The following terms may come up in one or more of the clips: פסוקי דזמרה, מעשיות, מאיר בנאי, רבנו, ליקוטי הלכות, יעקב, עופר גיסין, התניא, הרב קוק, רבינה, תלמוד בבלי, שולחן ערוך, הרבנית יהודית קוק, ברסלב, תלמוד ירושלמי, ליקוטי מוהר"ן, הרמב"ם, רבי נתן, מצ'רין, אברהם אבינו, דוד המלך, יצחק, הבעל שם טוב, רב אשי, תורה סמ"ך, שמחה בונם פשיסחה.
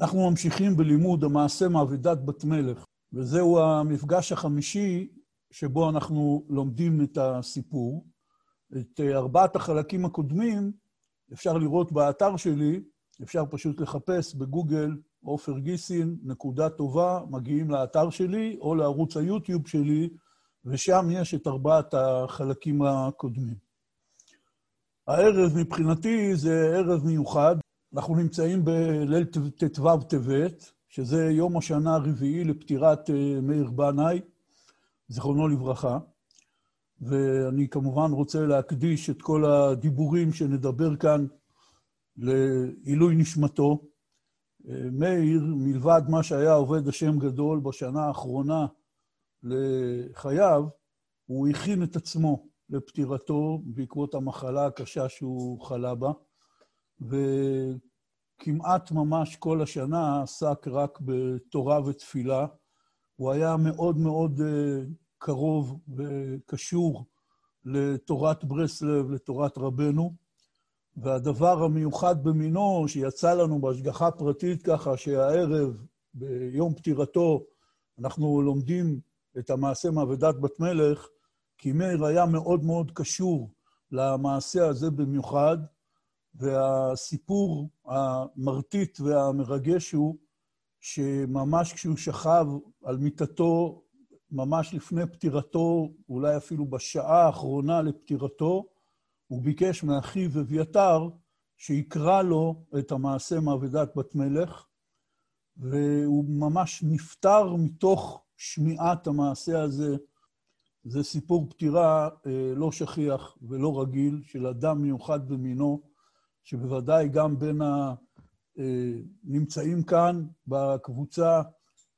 אנחנו ממשיכים בלימוד המעשה מאבידת בת מלך, וזהו המפגש החמישי שבו אנחנו לומדים את הסיפור. את ארבעת החלקים הקודמים אפשר לראות באתר שלי, אפשר פשוט לחפש בגוגל עופר גיסין, נקודה טובה, מגיעים לאתר שלי או לערוץ היוטיוב שלי, ושם יש את ארבעת החלקים הקודמים. הערב מבחינתי זה ערב מיוחד. אנחנו נמצאים בליל תתוו תוות, שזה יום השנה הרביעי לפטירת מאיר בנאי, זיכרונו לברכה. ואני כמובן רוצה להקדיש את כל הדיבורים שנדבר כאן לעילוי נשמתו. מאיר, מלבד מה שהיה עובד השם גדול בשנה האחרונה לחייו, הוא הכין את עצמו לפטירתו בעקבות המחלה הקשה שהוא חלה בה, וכמעט ממש כל השנה עסק רק בתורה ותפילה. הוא היה מאוד מאוד קרוב וקשור לתורת ברסלב, לתורת רבנו, והדבר המיוחד במינו שיצא לנו בהשגחה פרטית ככה, שהערב ביום פטירתו אנחנו לומדים את המעשה מאבידת בת מלך, כי מאיר היה מאוד מאוד קשור למעשה הזה במיוחד, והסיפור המרטיט והמרגש הוא שממש כשהוא שכב על מיטתו, ממש לפני פטירתו, אולי אפילו בשעה האחרונה לפטירתו, הוא ביקש מאחיו אביתר שיקרא לו את המעשה מאבידת בת מלך, והוא ממש נפטר מתוך שמיעת המעשה הזה. זה סיפור פטירה לא שכיח ולא רגיל, של אדם מיוחד במינו, שבוודאי גם בין הנמצאים כאן בקבוצה,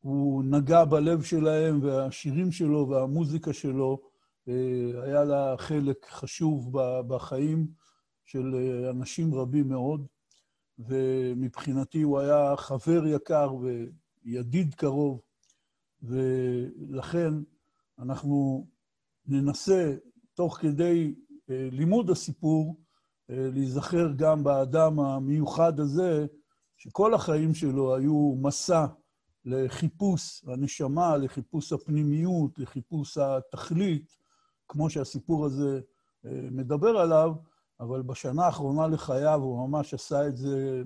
הוא נגע בלב שלהם, והשירים שלו והמוזיקה שלו, היה לה חלק חשוב בחיים של אנשים רבים מאוד, ומבחינתי הוא היה חבר יקר וידיד קרוב, ולכן אנחנו ננסה תוך כדי לימוד הסיפור, להיזכר גם באדם המיוחד הזה, שכל החיים שלו היו מסע לחיפוש הנשמה, לחיפוש הפנימיות, לחיפוש התכלית, כמו שהסיפור הזה מדבר עליו, אבל בשנה האחרונה לחייו הוא ממש עשה את זה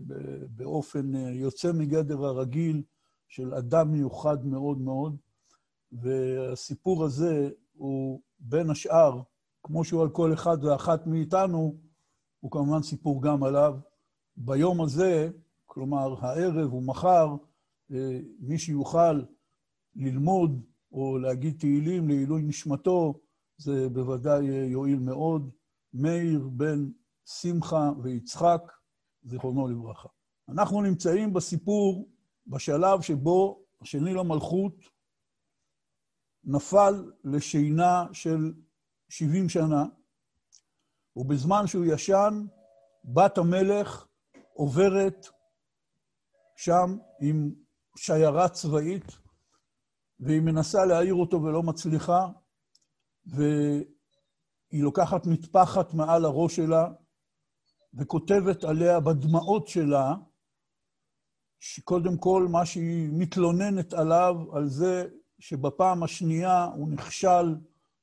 באופן יוצא מגדר הרגיל, של אדם מיוחד מאוד מאוד, והסיפור הזה הוא בין השאר, כמו שהוא על כל אחד ואחת מאיתנו, הוא כמובן סיפור גם עליו. ביום הזה, כלומר הערב ומחר, מי שיוכל ללמוד או להגיד תהילים לעילוי נשמתו, זה בוודאי יועיל מאוד. מאיר בן שמחה ויצחק, זיכרונו לברכה. אנחנו נמצאים בסיפור בשלב שבו השני למלכות נפל לשינה של 70 שנה, ובזמן שהוא ישן, בת המלך עוברת שם עם שיירה צבאית, והיא מנסה להעיר אותו ולא מצליחה, והיא לוקחת מטפחת מעל הראש שלה, וכותבת עליה בדמעות שלה, שקודם כל מה שהיא מתלוננת עליו, על זה שבפעם השנייה הוא נכשל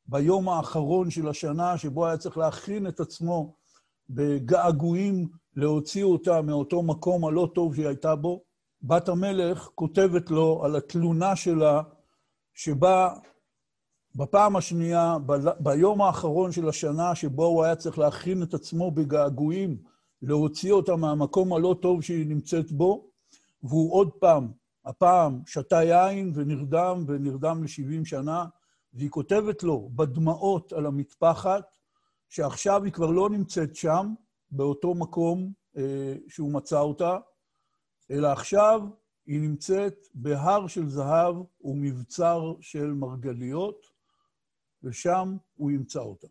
ביום האחרון של השנה, שבו היה צריך להכין את עצמו בגעגועים, להוציא אותה מאותו מקום הלא טוב שהיא הייתה בו. בת המלך כותבת לו על התלונה שלה, שבה בפעם השנייה, ביום האחרון של השנה, שבו הוא היה צריך להכין את עצמו בגעגועים, להוציא אותה מהמקום הלא טוב שהיא נמצאת בו, והוא עוד פעם, הפעם, שתה יין ונרדם, ונרדם ל-70 שנה, והיא כותבת לו בדמעות על המטפחת, שעכשיו היא כבר לא נמצאת שם, באותו מקום שהוא מצא אותה, אלא עכשיו היא נמצאת בהר של זהב ומבצר של מרגליות, ושם הוא ימצא אותה.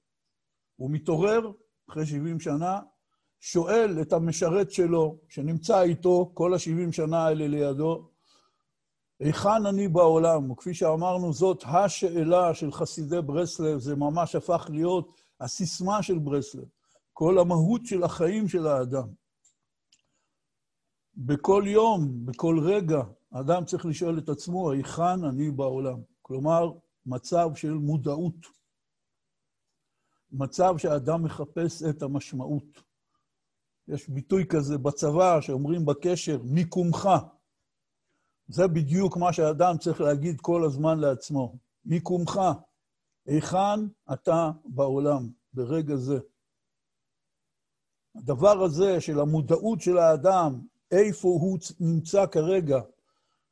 הוא מתעורר אחרי 70 שנה, שואל את המשרת שלו, שנמצא איתו כל ה-70 שנה האלה לידו, היכן אני בעולם? וכפי שאמרנו, זאת השאלה של חסידי ברסלב, זה ממש הפך להיות הסיסמה של ברסלב, כל המהות של החיים של האדם. בכל יום, בכל רגע, אדם צריך לשאול את עצמו, היכן אני בעולם? כלומר, מצב של מודעות. מצב שהאדם מחפש את המשמעות. יש ביטוי כזה בצבא שאומרים בקשר, מיקומך. זה בדיוק מה שהאדם צריך להגיד כל הזמן לעצמו. מיקומך, היכן אתה בעולם, ברגע זה. הדבר הזה של המודעות של האדם, איפה הוא נמצא כרגע,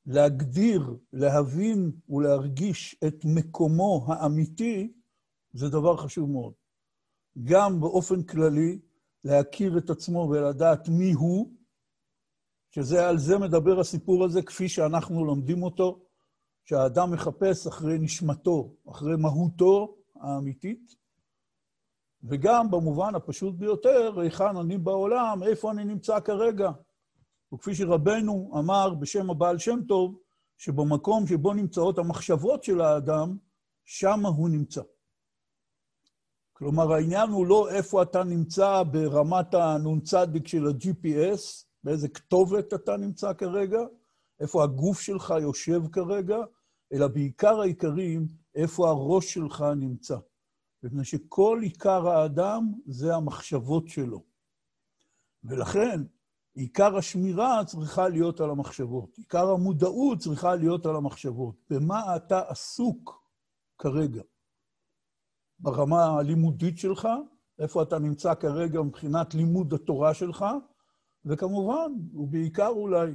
להגדיר, להבין ולהרגיש את מקומו האמיתי, זה דבר חשוב מאוד. גם באופן כללי, להכיר את עצמו ולדעת מי הוא, שזה על זה מדבר הסיפור הזה, כפי שאנחנו לומדים אותו, שהאדם מחפש אחרי נשמתו, אחרי מהותו האמיתית, וגם במובן הפשוט ביותר, היכן אני בעולם, איפה אני נמצא כרגע. וכפי שרבנו אמר בשם הבעל שם טוב, שבמקום שבו נמצאות המחשבות של האדם, שמה הוא נמצא. כלומר, העניין הוא לא איפה אתה נמצא ברמת הנונצדיק של ה-GPS, באיזה כתובת אתה נמצא כרגע, איפה הגוף שלך יושב כרגע, אלא בעיקר העיקרים, איפה הראש שלך נמצא. מפני שכל עיקר האדם זה המחשבות שלו. ולכן, עיקר השמירה צריכה להיות על המחשבות. עיקר המודעות צריכה להיות על המחשבות. במה אתה עסוק כרגע? ברמה הלימודית שלך, איפה אתה נמצא כרגע מבחינת לימוד התורה שלך, וכמובן, ובעיקר אולי,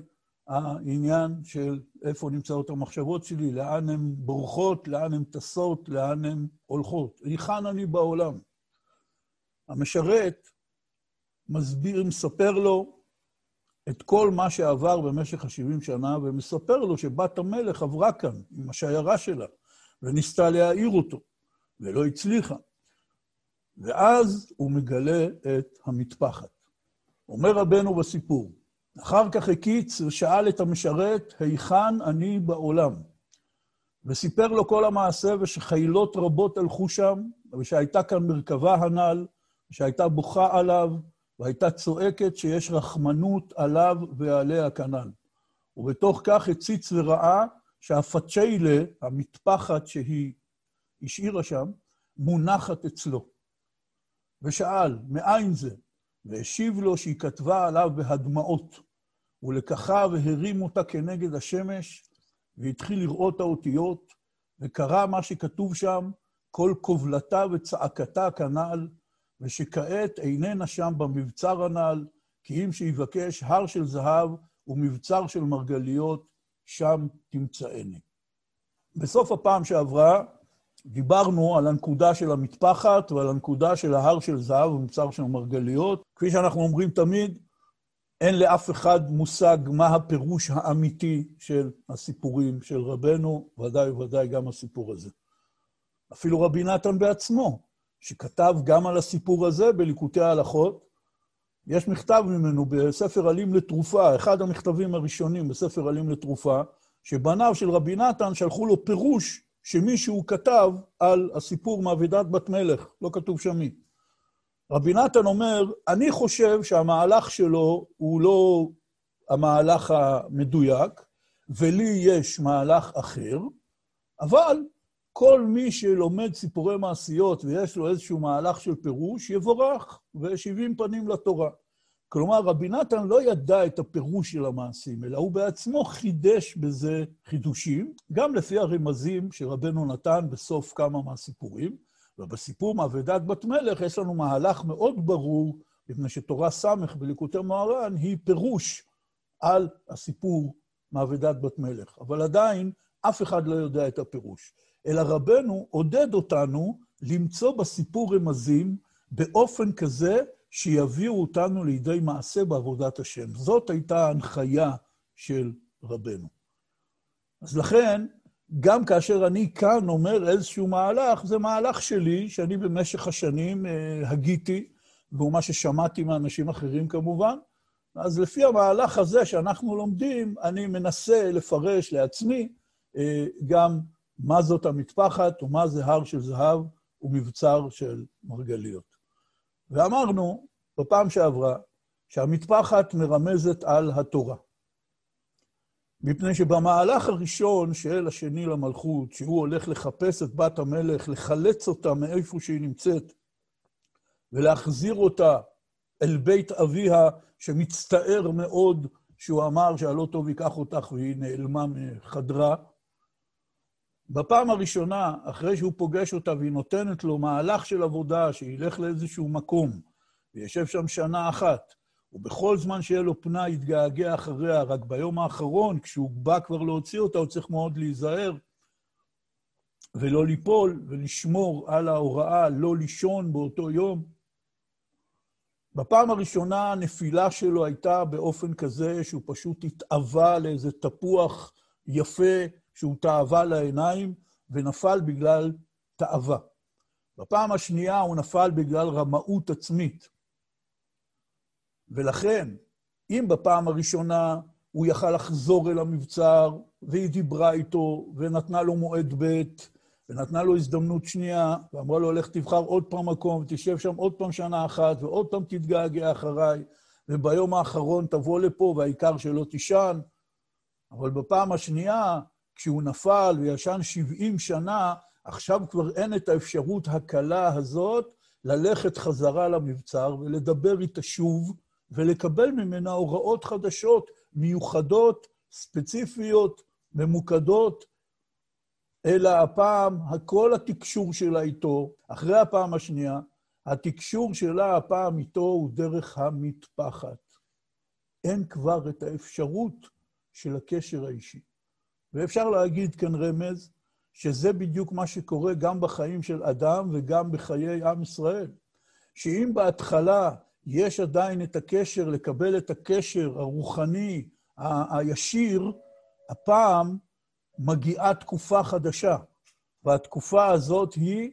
העניין של איפה נמצאות המחשבות שלי, לאן הן בורחות, לאן הן טסות, לאן הן הולכות. היכן אני בעולם. המשרת מסביר, מספר לו את כל מה שעבר במשך ה-70 שנה, ומספר לו שבת המלך עברה כאן עם השיירה שלה, וניסתה להעיר אותו, ולא הצליחה. ואז הוא מגלה את המטפחת. אומר רבנו בסיפור, אחר כך הקיץ ושאל את המשרת, היכן אני בעולם? וסיפר לו כל המעשה ושחילות רבות הלכו שם, ושהייתה כאן מרכבה הנ"ל, שהייתה בוכה עליו, והייתה צועקת שיש רחמנות עליו ועליה כנ"ל. ובתוך כך הציץ וראה שהפצ'יילה, המטפחת שהיא השאירה שם, מונחת אצלו. ושאל, מאין זה? והשיב לו שהיא כתבה עליו בהדמעות, ולקחה והרים אותה כנגד השמש, והתחיל לראות האותיות, וקרא מה שכתוב שם, כל קובלתה וצעקתה כנ"ל, ושכעת איננה שם במבצר הנ"ל, כי אם שיבקש הר של זהב ומבצר של מרגליות, שם תמצאני. בסוף הפעם שעברה, דיברנו על הנקודה של המטפחת ועל הנקודה של ההר של זהב ומצר של מרגליות. כפי שאנחנו אומרים תמיד, אין לאף אחד מושג מה הפירוש האמיתי של הסיפורים של רבנו, ודאי וודאי גם הסיפור הזה. אפילו רבי נתן בעצמו, שכתב גם על הסיפור הזה בליקוטי ההלכות, יש מכתב ממנו בספר עלים לתרופה, אחד המכתבים הראשונים בספר עלים לתרופה, שבניו של רבי נתן שלחו לו פירוש, שמישהו כתב על הסיפור מאבידת בת מלך, לא כתוב שמי. רבי נתן אומר, אני חושב שהמהלך שלו הוא לא המהלך המדויק, ולי יש מהלך אחר, אבל כל מי שלומד סיפורי מעשיות ויש לו איזשהו מהלך של פירוש, יבורך ו70 פנים לתורה. כלומר, רבי נתן לא ידע את הפירוש של המעשים, אלא הוא בעצמו חידש בזה חידושים, גם לפי הרמזים שרבנו נתן בסוף כמה מהסיפורים, ובסיפור מעבדת בת מלך יש לנו מהלך מאוד ברור, מפני שתורה סמך בליקוטי מוהר"ן היא פירוש על הסיפור מעבדת בת מלך, אבל עדיין אף אחד לא יודע את הפירוש, אלא רבנו עודד אותנו למצוא בסיפור רמזים באופן כזה, שיביאו אותנו לידי מעשה בעבודת השם. זאת הייתה ההנחיה של רבנו. אז לכן, גם כאשר אני כאן אומר איזשהו מהלך, זה מהלך שלי, שאני במשך השנים הגיתי, והוא מה ששמעתי מאנשים אחרים כמובן, אז לפי המהלך הזה שאנחנו לומדים, אני מנסה לפרש לעצמי גם מה זאת המטפחת, ומה זה הר של זהב, ומבצר של מרגליות. ואמרנו, בפעם שעברה, שהמטפחת מרמזת על התורה. מפני שבמהלך הראשון של השני למלכות, שהוא הולך לחפש את בת המלך, לחלץ אותה מאיפה שהיא נמצאת, ולהחזיר אותה אל בית אביה, שמצטער מאוד שהוא אמר שהלא טוב ייקח אותך והיא נעלמה מחדרה. בפעם הראשונה, אחרי שהוא פוגש אותה והיא נותנת לו מהלך של עבודה, שילך לאיזשהו מקום, וישב שם שנה אחת, ובכל זמן שיהיה לו פנה יתגעגע אחריה, רק ביום האחרון, כשהוא בא כבר להוציא אותה, הוא צריך מאוד להיזהר, ולא ליפול, ולשמור על ההוראה, לא לישון באותו יום. בפעם הראשונה הנפילה שלו הייתה באופן כזה, שהוא פשוט התאווה לאיזה תפוח יפה, שהוא תאווה לעיניים, ונפל בגלל תאווה. בפעם השנייה הוא נפל בגלל רמאות עצמית. ולכן, אם בפעם הראשונה הוא יכל לחזור אל המבצר, והיא דיברה איתו, ונתנה לו מועד בית, ונתנה לו הזדמנות שנייה, ואמרה לו, לך תבחר עוד פעם מקום, ותשב שם עוד פעם שנה אחת, ועוד פעם תתגעגע אחריי, וביום האחרון תבוא לפה, והעיקר שלא תישן. אבל בפעם השנייה, כשהוא נפל וישן 70 שנה, עכשיו כבר אין את האפשרות הקלה הזאת, ללכת חזרה למבצר ולדבר איתה שוב, ולקבל ממנה הוראות חדשות, מיוחדות, ספציפיות, ממוקדות, אלא הפעם, כל התקשור שלה איתו, אחרי הפעם השנייה, התקשור שלה הפעם איתו הוא דרך המטפחת. אין כבר את האפשרות של הקשר האישי. ואפשר להגיד כאן רמז, שזה בדיוק מה שקורה גם בחיים של אדם וגם בחיי עם ישראל. שאם בהתחלה יש עדיין את הקשר, לקבל את הקשר הרוחני, הישיר, הפעם מגיעה תקופה חדשה. והתקופה הזאת היא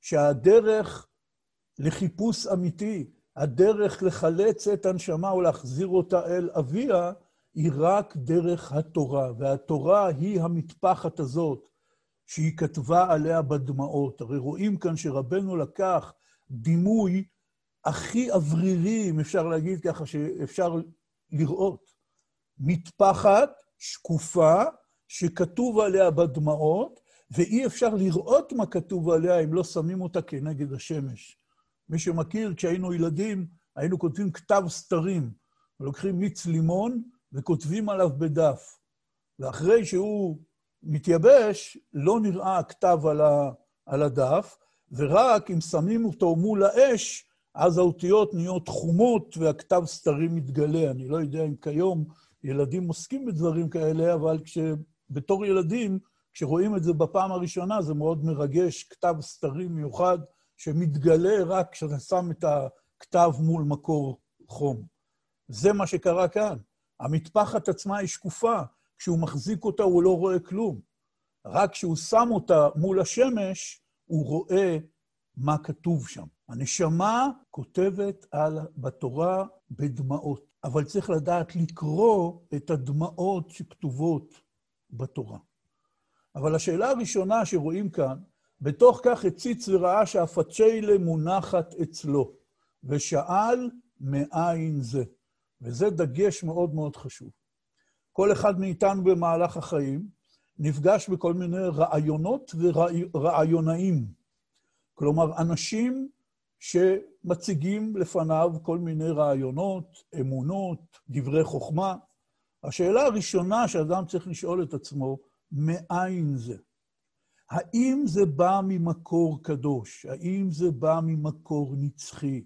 שהדרך לחיפוש אמיתי, הדרך לחלץ את הנשמה ולהחזיר אותה אל אביה, היא רק דרך התורה. והתורה היא המטפחת הזאת, שהיא כתבה עליה בדמעות. הרי רואים כאן שרבנו לקח דימוי הכי אוורירי, אם אפשר להגיד ככה, שאפשר לראות. מטפחת, שקופה, שכתוב עליה בדמעות, ואי אפשר לראות מה כתוב עליה אם לא שמים אותה כנגד השמש. מי שמכיר, כשהיינו ילדים, היינו כותבים כתב סתרים, ולוקחים מיץ לימון וכותבים עליו בדף. ואחרי שהוא מתייבש, לא נראה הכתב על הדף, ורק אם שמים אותו מול האש, אז האותיות נהיות חומות והכתב סתרים מתגלה. אני לא יודע אם כיום ילדים עוסקים בדברים כאלה, אבל בתור ילדים, כשרואים את זה בפעם הראשונה, זה מאוד מרגש, כתב סתרים מיוחד, שמתגלה רק כשאתה שם את הכתב מול מקור חום. זה מה שקרה כאן. המטפחת עצמה היא שקופה, כשהוא מחזיק אותה הוא לא רואה כלום. רק כשהוא שם אותה מול השמש, הוא רואה מה כתוב שם. הנשמה כותבת בתורה בדמעות, אבל צריך לדעת לקרוא את הדמעות שכתובות בתורה. אבל השאלה הראשונה שרואים כאן, בתוך כך הציץ וראה שהפצ'יילה מונחת אצלו, ושאל מאין זה. וזה דגש מאוד מאוד חשוב. כל אחד מאיתנו במהלך החיים נפגש בכל מיני רעיונות ורעיונאים. כלומר, אנשים שמציגים לפניו כל מיני רעיונות, אמונות, דברי חוכמה. השאלה הראשונה שאדם צריך לשאול את עצמו, מאין זה? האם זה בא ממקור קדוש? האם זה בא ממקור נצחי?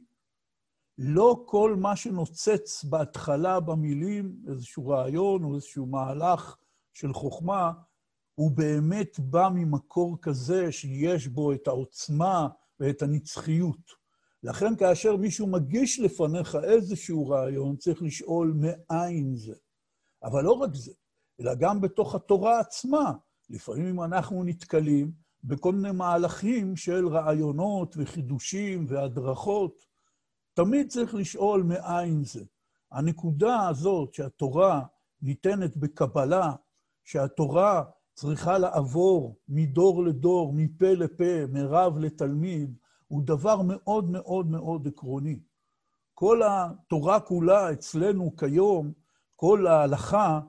לא כל מה שנוצץ בהתחלה במילים, איזשהו רעיון או איזשהו מהלך של חוכמה, הוא באמת בא ממקור כזה שיש בו את העוצמה ואת הנצחיות. לכן כאשר מישהו מגיש לפניך איזשהו רעיון, צריך לשאול מאין זה. אבל לא רק זה, אלא גם בתוך התורה עצמה. לפעמים אנחנו נתקלים בכל מיני מהלכים של רעיונות וחידושים והדרכות, תמיד צריך לשאול מאין זה. הנקודה הזאת שהתורה ניתנת בקבלה, שהתורה צריכה לעבור מדור לדור, מפה לפה, מרב לתלמיד, הוא דבר מאוד מאוד מאוד עקרוני. כל התורה כולה אצלנו כיום, כל ההלכה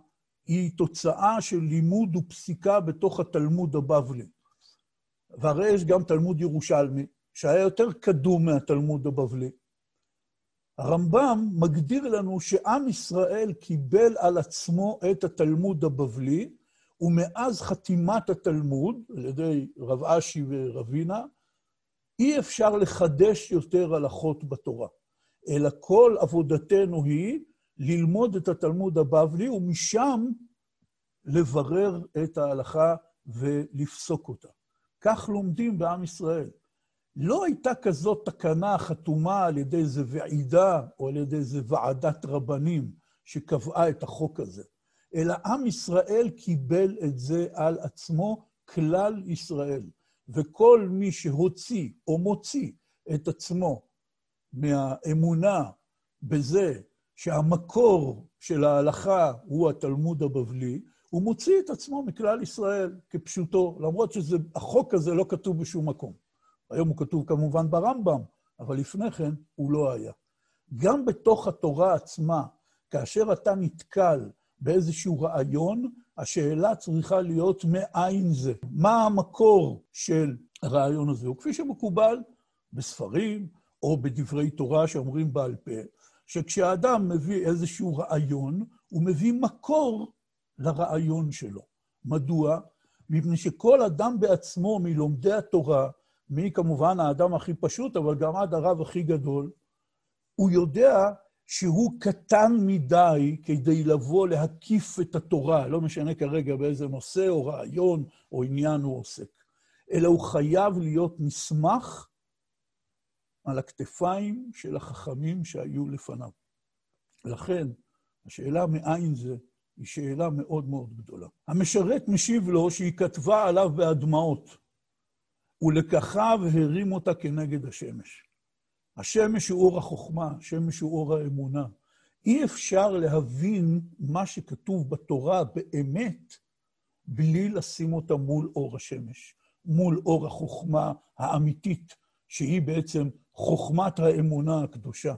היא תוצאה של לימוד ופסיקה בתוך התלמוד הבבלי. והרי יש גם תלמוד ירושלמי, שהיה יותר קדום מהתלמוד הבבלי. הרמב"ם מגדיר לנו שעם ישראל קיבל על עצמו את התלמוד הבבלי, ומאז חתימת התלמוד, על ידי רב אשי ורבינה, אי אפשר לחדש יותר הלכות בתורה, אלא כל עבודתנו היא ללמוד את התלמוד הבבלי, ומשם לברר את ההלכה ולפסוק אותה. כך לומדים בעם ישראל. לא הייתה כזאת תקנה חתומה על ידי איזה ועידה, או על ידי איזה ועדת רבנים שקבעה את החוק הזה, אלא עם ישראל קיבל את זה על עצמו, כלל ישראל. וכל מי שהוציא או מוציא את עצמו מהאמונה בזה שהמקור של ההלכה הוא התלמוד הבבלי, הוא מוציא את עצמו מכלל ישראל כפשוטו, למרות שהחוק הזה לא כתוב בשום מקום. היום הוא כתוב כמובן ברמב"ם, אבל לפני כן הוא לא היה. גם בתוך התורה עצמה, כאשר אתה נתקל באיזשהו רעיון, השאלה צריכה להיות מאין זה. מה המקור של הרעיון הזה? וכפי שמקובל בספרים או בדברי תורה שאומרים בעל פה, שכשאדם מביא איזשהו רעיון, הוא מביא מקור לרעיון שלו. מדוע? מפני שכל אדם בעצמו מלומדי התורה, מי כמובן האדם הכי פשוט, אבל גם עד הרב הכי גדול, הוא יודע שהוא קטן מדי כדי לבוא להקיף את התורה, לא משנה כרגע באיזה נושא או רעיון או עניין הוא עוסק, אלא הוא חייב להיות נסמך על הכתפיים של החכמים שהיו לפניו. לכן, השאלה מאין זה היא שאלה מאוד מאוד גדולה. המשרת משיב לו שהיא כתבה עליו בהדמעות, ולקחה והרים אותה כנגד השמש. השמש הוא אור החוכמה, השמש הוא אור האמונה. אי אפשר להבין מה שכתוב בתורה באמת, בלי לשים אותה מול אור השמש, מול אור החוכמה האמיתית, שהיא בעצם חוכמת האמונה הקדושה,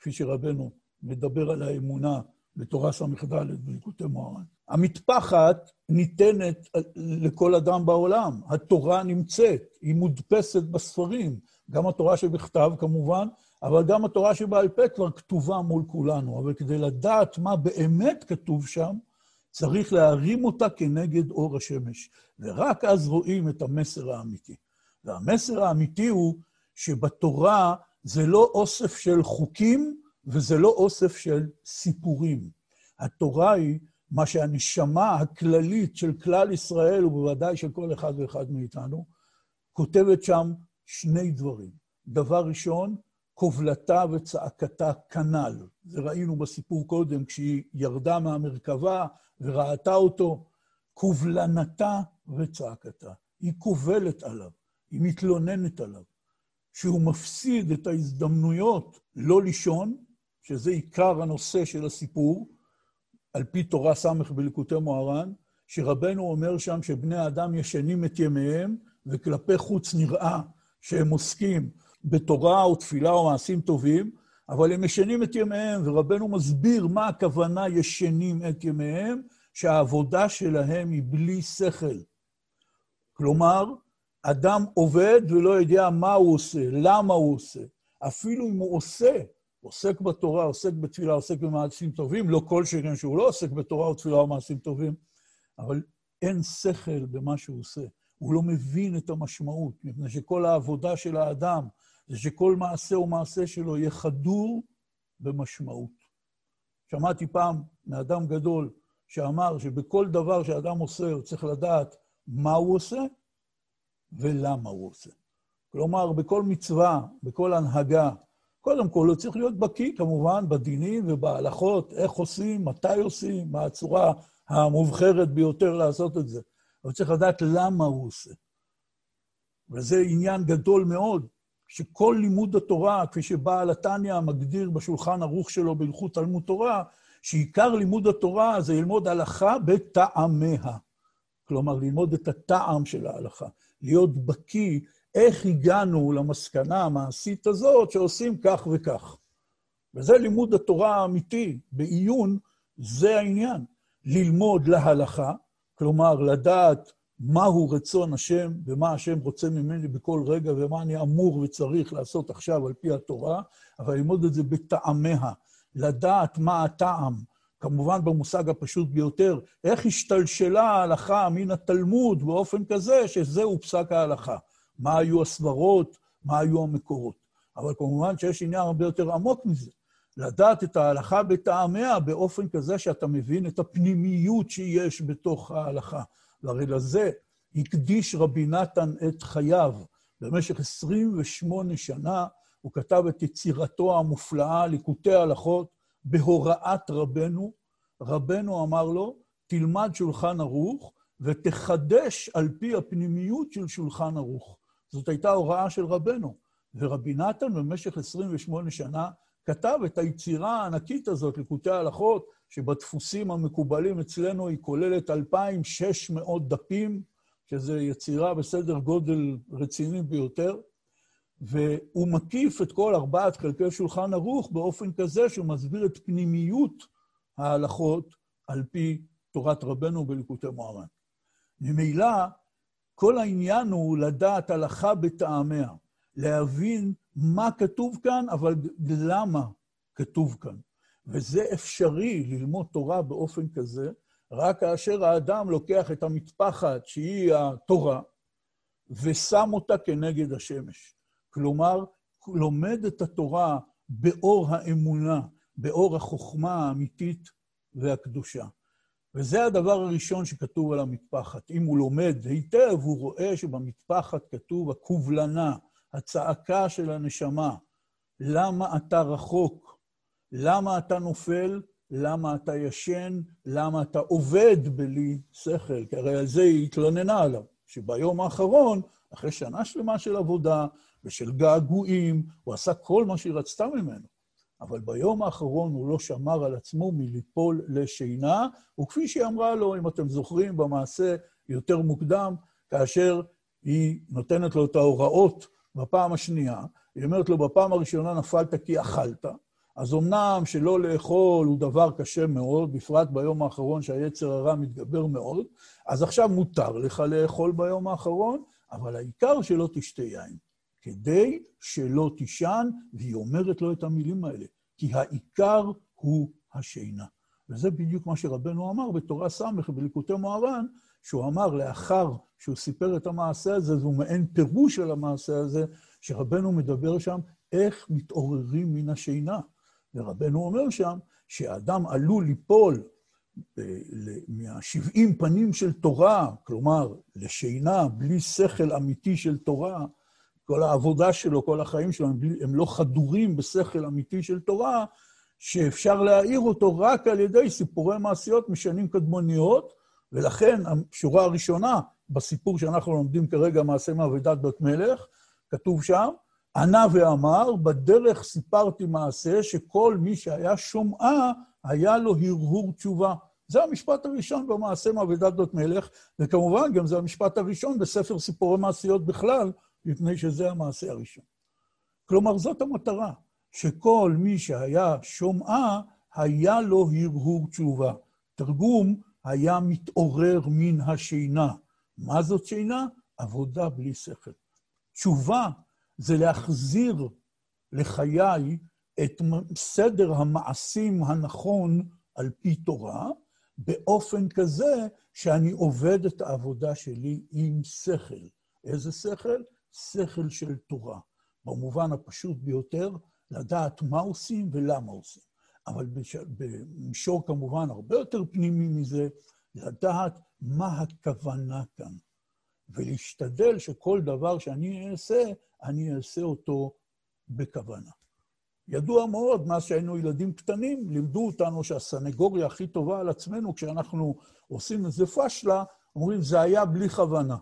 כפי שרבנו מדבר על האמונה בתורה סמ"ד בליקוטי מוהר"ן. המטפחת ניתנת לכל אדם בעולם. התורה נמצאת, היא מודפסת בספרים, גם התורה שבכתב כמובן, אבל גם התורה שבעל פה כבר כתובה מול כולנו. אבל כדי לדעת מה באמת כתוב שם, צריך להרים אותה כנגד אור השמש. ורק אז רואים את המסר האמיתי. והמסר האמיתי הוא שבתורה זה לא אוסף של חוקים, וזה לא אוסף של סיפורים. התורה היא מה שהנשמה הכללית של כלל ישראל, ובוודאי של כל אחד ואחד מאיתנו, כותבת שם שני דברים. דבר ראשון, קובלתה וצעקתה כנל. זה ראינו בסיפור קודם, כשהיא ירדה מהמרכבה וראתה אותו, קובלנתה וצעקתה. היא קובלת עליו, היא מתלוננת עליו, שהוא מפסיד את ההזדמנויות לא לישון, שזה עיקר הנושא של הסיפור, על פי תורה סמך בליקוטי מוהר"ן, שרבנו אומר שם שבני האדם ישנים את ימיהם, וכלפי חוץ נראה שהם עוסקים בתורה או תפילה או מעשים טובים, אבל הם ישנים את ימיהם, ורבנו מסביר מה הכוונה ישנים את ימיהם, שהעבודה שלהם היא בלי שכל. כלומר, אדם עובד ולא יודע מה הוא עושה, למה הוא עושה. אפילו אם הוא עוסק בתורה, עוסק בתפילה, עוסק במעשים טובים, לא כל שכן שהוא לא עוסק בתורה או תפילה או מעשים טובים, אבל אין שכל במה שהוא עושה. הוא לא מבין את המשמעות, מפני שכל העבודה של האדם, זה שכל מעשה או מעשה שלו יהיה חדור במשמעות. שמעתי פעם מאדם גדול שאמר שבכל דבר שאדם עושה, הוא צריך לדעת מה הוא עושה ולמה הוא עושה. כלומר, בכל מצווה, בכל הנהגה, קודם כל, הוא צריך להיות בקיא, כמובן, בדינים ובהלכות, איך עושים, מתי עושים, מה הצורה המובחרת ביותר לעשות את זה. הוא צריך לדעת למה הוא עושה. וזה עניין גדול מאוד, שכל לימוד התורה, כפי שבעל התניא מגדיר בשולחן ערוך שלו בהלכות תלמוד תורה, שעיקר לימוד התורה זה ללמוד הלכה בטעמיה. כלומר, ללמוד את הטעם של ההלכה, להיות בקיא, איך הגענו למסקנה המעשית הזאת שעושים כך וכך. וזה לימוד התורה האמיתי, בעיון, זה העניין. ללמוד להלכה, כלומר, לדעת מהו רצון השם, ומה השם רוצה ממני בכל רגע, ומה אני אמור וצריך לעשות עכשיו על פי התורה, אבל ללמוד את זה בטעמיה, לדעת מה הטעם, כמובן במושג הפשוט ביותר, איך השתלשלה ההלכה מן התלמוד באופן כזה, שזהו פסק ההלכה. מה היו הסברות, מה היו המקורות. אבל כמובן שיש עניין הרבה יותר עמוק מזה. לדעת את ההלכה בטעמיה באופן כזה שאתה מבין את הפנימיות שיש בתוך ההלכה. והרי לזה הקדיש רבי נתן את חייו. במשך 28 שנה הוא כתב את יצירתו המופלאה, ליקוטי הלכות, בהוראת רבנו. רבנו אמר לו, תלמד שולחן ערוך ותחדש על פי הפנימיות של שולחן ערוך. זאת הייתה הוראה של רבנו. ורבי נתן במשך 28 שנה כתב את היצירה הענקית הזאת, ליקוטי הלכות, שבדפוסים המקובלים אצלנו היא כוללת 2,600 דפים, שזה יצירה בסדר גודל רציני ביותר, והוא מקיף את כל 4 חלקי שולחן ערוך באופן כזה שהוא מסביר את פנימיות ההלכות על פי תורת רבנו בליקוטי מוהר"ן. ממילא, כל העניין הוא לדעת הלכה בטעמיה, להבין מה כתוב כאן, אבל למה כתוב כאן. וזה אפשרי ללמוד תורה באופן כזה, רק כאשר האדם לוקח את המטפחת שהיא התורה, ושם אותה כנגד השמש. כלומר, לומד את התורה באור האמונה, באור החוכמה האמיתית והקדושה. וזה הדבר הראשון שכתוב על המטפחת. אם הוא לומד היטב, הוא רואה שבמטפחת כתוב הקובלנה, הצעקה של הנשמה, למה אתה רחוק, למה אתה נופל, למה אתה ישן, למה אתה עובד בלי שכל, כי הרי על זה היא התלוננה עליו, שביום האחרון, אחרי שנה שלמה של עבודה ושל געגועים, הוא עשה כל מה שהיא רצתה ממנו, אבל ביום האחרון הוא לא שמר על עצמו מליפול לשינה, וכפי שהיא אמרה לו, אם אתם זוכרים במעשה יותר מוקדם, כאשר היא נותנת לו את ההוראות, בפעם השנייה, היא אומרת לו, בפעם הראשונה נפלת כי אכלת, אז אמנם שלא לאכול הוא דבר קשה מאוד, בפרט ביום האחרון שהיצר הרע מתגבר מאוד, אז עכשיו מותר לך לאכול ביום האחרון, אבל העיקר שלא תשתה יין, כדי שלא תישן, והיא אומרת לו את המילים האלה, כי העיקר הוא השינה. וזה בדיוק מה שרבנו אמר בתורה סמך בליקוטי מוהר"ן, שהוא אמר לאחר שהוא סיפר את המעשה הזה, והוא מעין פירוש על המעשה הזה, שרבנו מדבר שם איך מתעוררים מן השינה. ורבנו אומר שם שהאדם עלול ליפול מה70 פנים של תורה, כלומר, לשינה בלי שכל אמיתי של תורה, כל העבודה שלו, כל החיים שלו, הם לא חדורים בשכל אמיתי של תורה, שאפשר להעיר אותו רק על ידי סיפורי מעשיות משנים קדמוניות, ולכן השורה הראשונה בסיפור שאנחנו לומדים כרגע מעשה מאבידת בת מלך, כתוב שם, ענה ואמר, בדרך סיפרתי מעשה שכל מי שהיה שומעה, היה לו הרהור תשובה. זה המשפט הראשון במעשה מאבידת בת מלך, וכמובן גם זה המשפט הראשון בספר סיפורי מעשיות בכלל, מפני שזה המעשה הראשון. כלומר, זאת המטרה, שכל מי שהיה שומעה, היה לו הרהור תשובה. תרגום, היה מתעורר מן השינה. מה זאת שינה? עבודה בלי שכל. תשובה זה להחזיר לחיי את סדר המעשים הנכון על פי תורה, באופן כזה שאני עובד את העבודה שלי עם שכל. איזה שכל? שכל של תורה. במובן הפשוט ביותר, לדעת מה עושים ולמה עושים. אבל במישור כמובן הרבה יותר פנימי מזה, לדעת מה הכוונה כאן, ולהשתדל שכל דבר שאני אעשה, אני אעשה אותו בכוונה. ידוע מאוד, מאז שהיינו ילדים קטנים, לימדו אותנו שהסנגוריה הכי טובה על עצמנו, כשאנחנו עושים איזה פשלה, אומרים, זה היה בלי כוונה.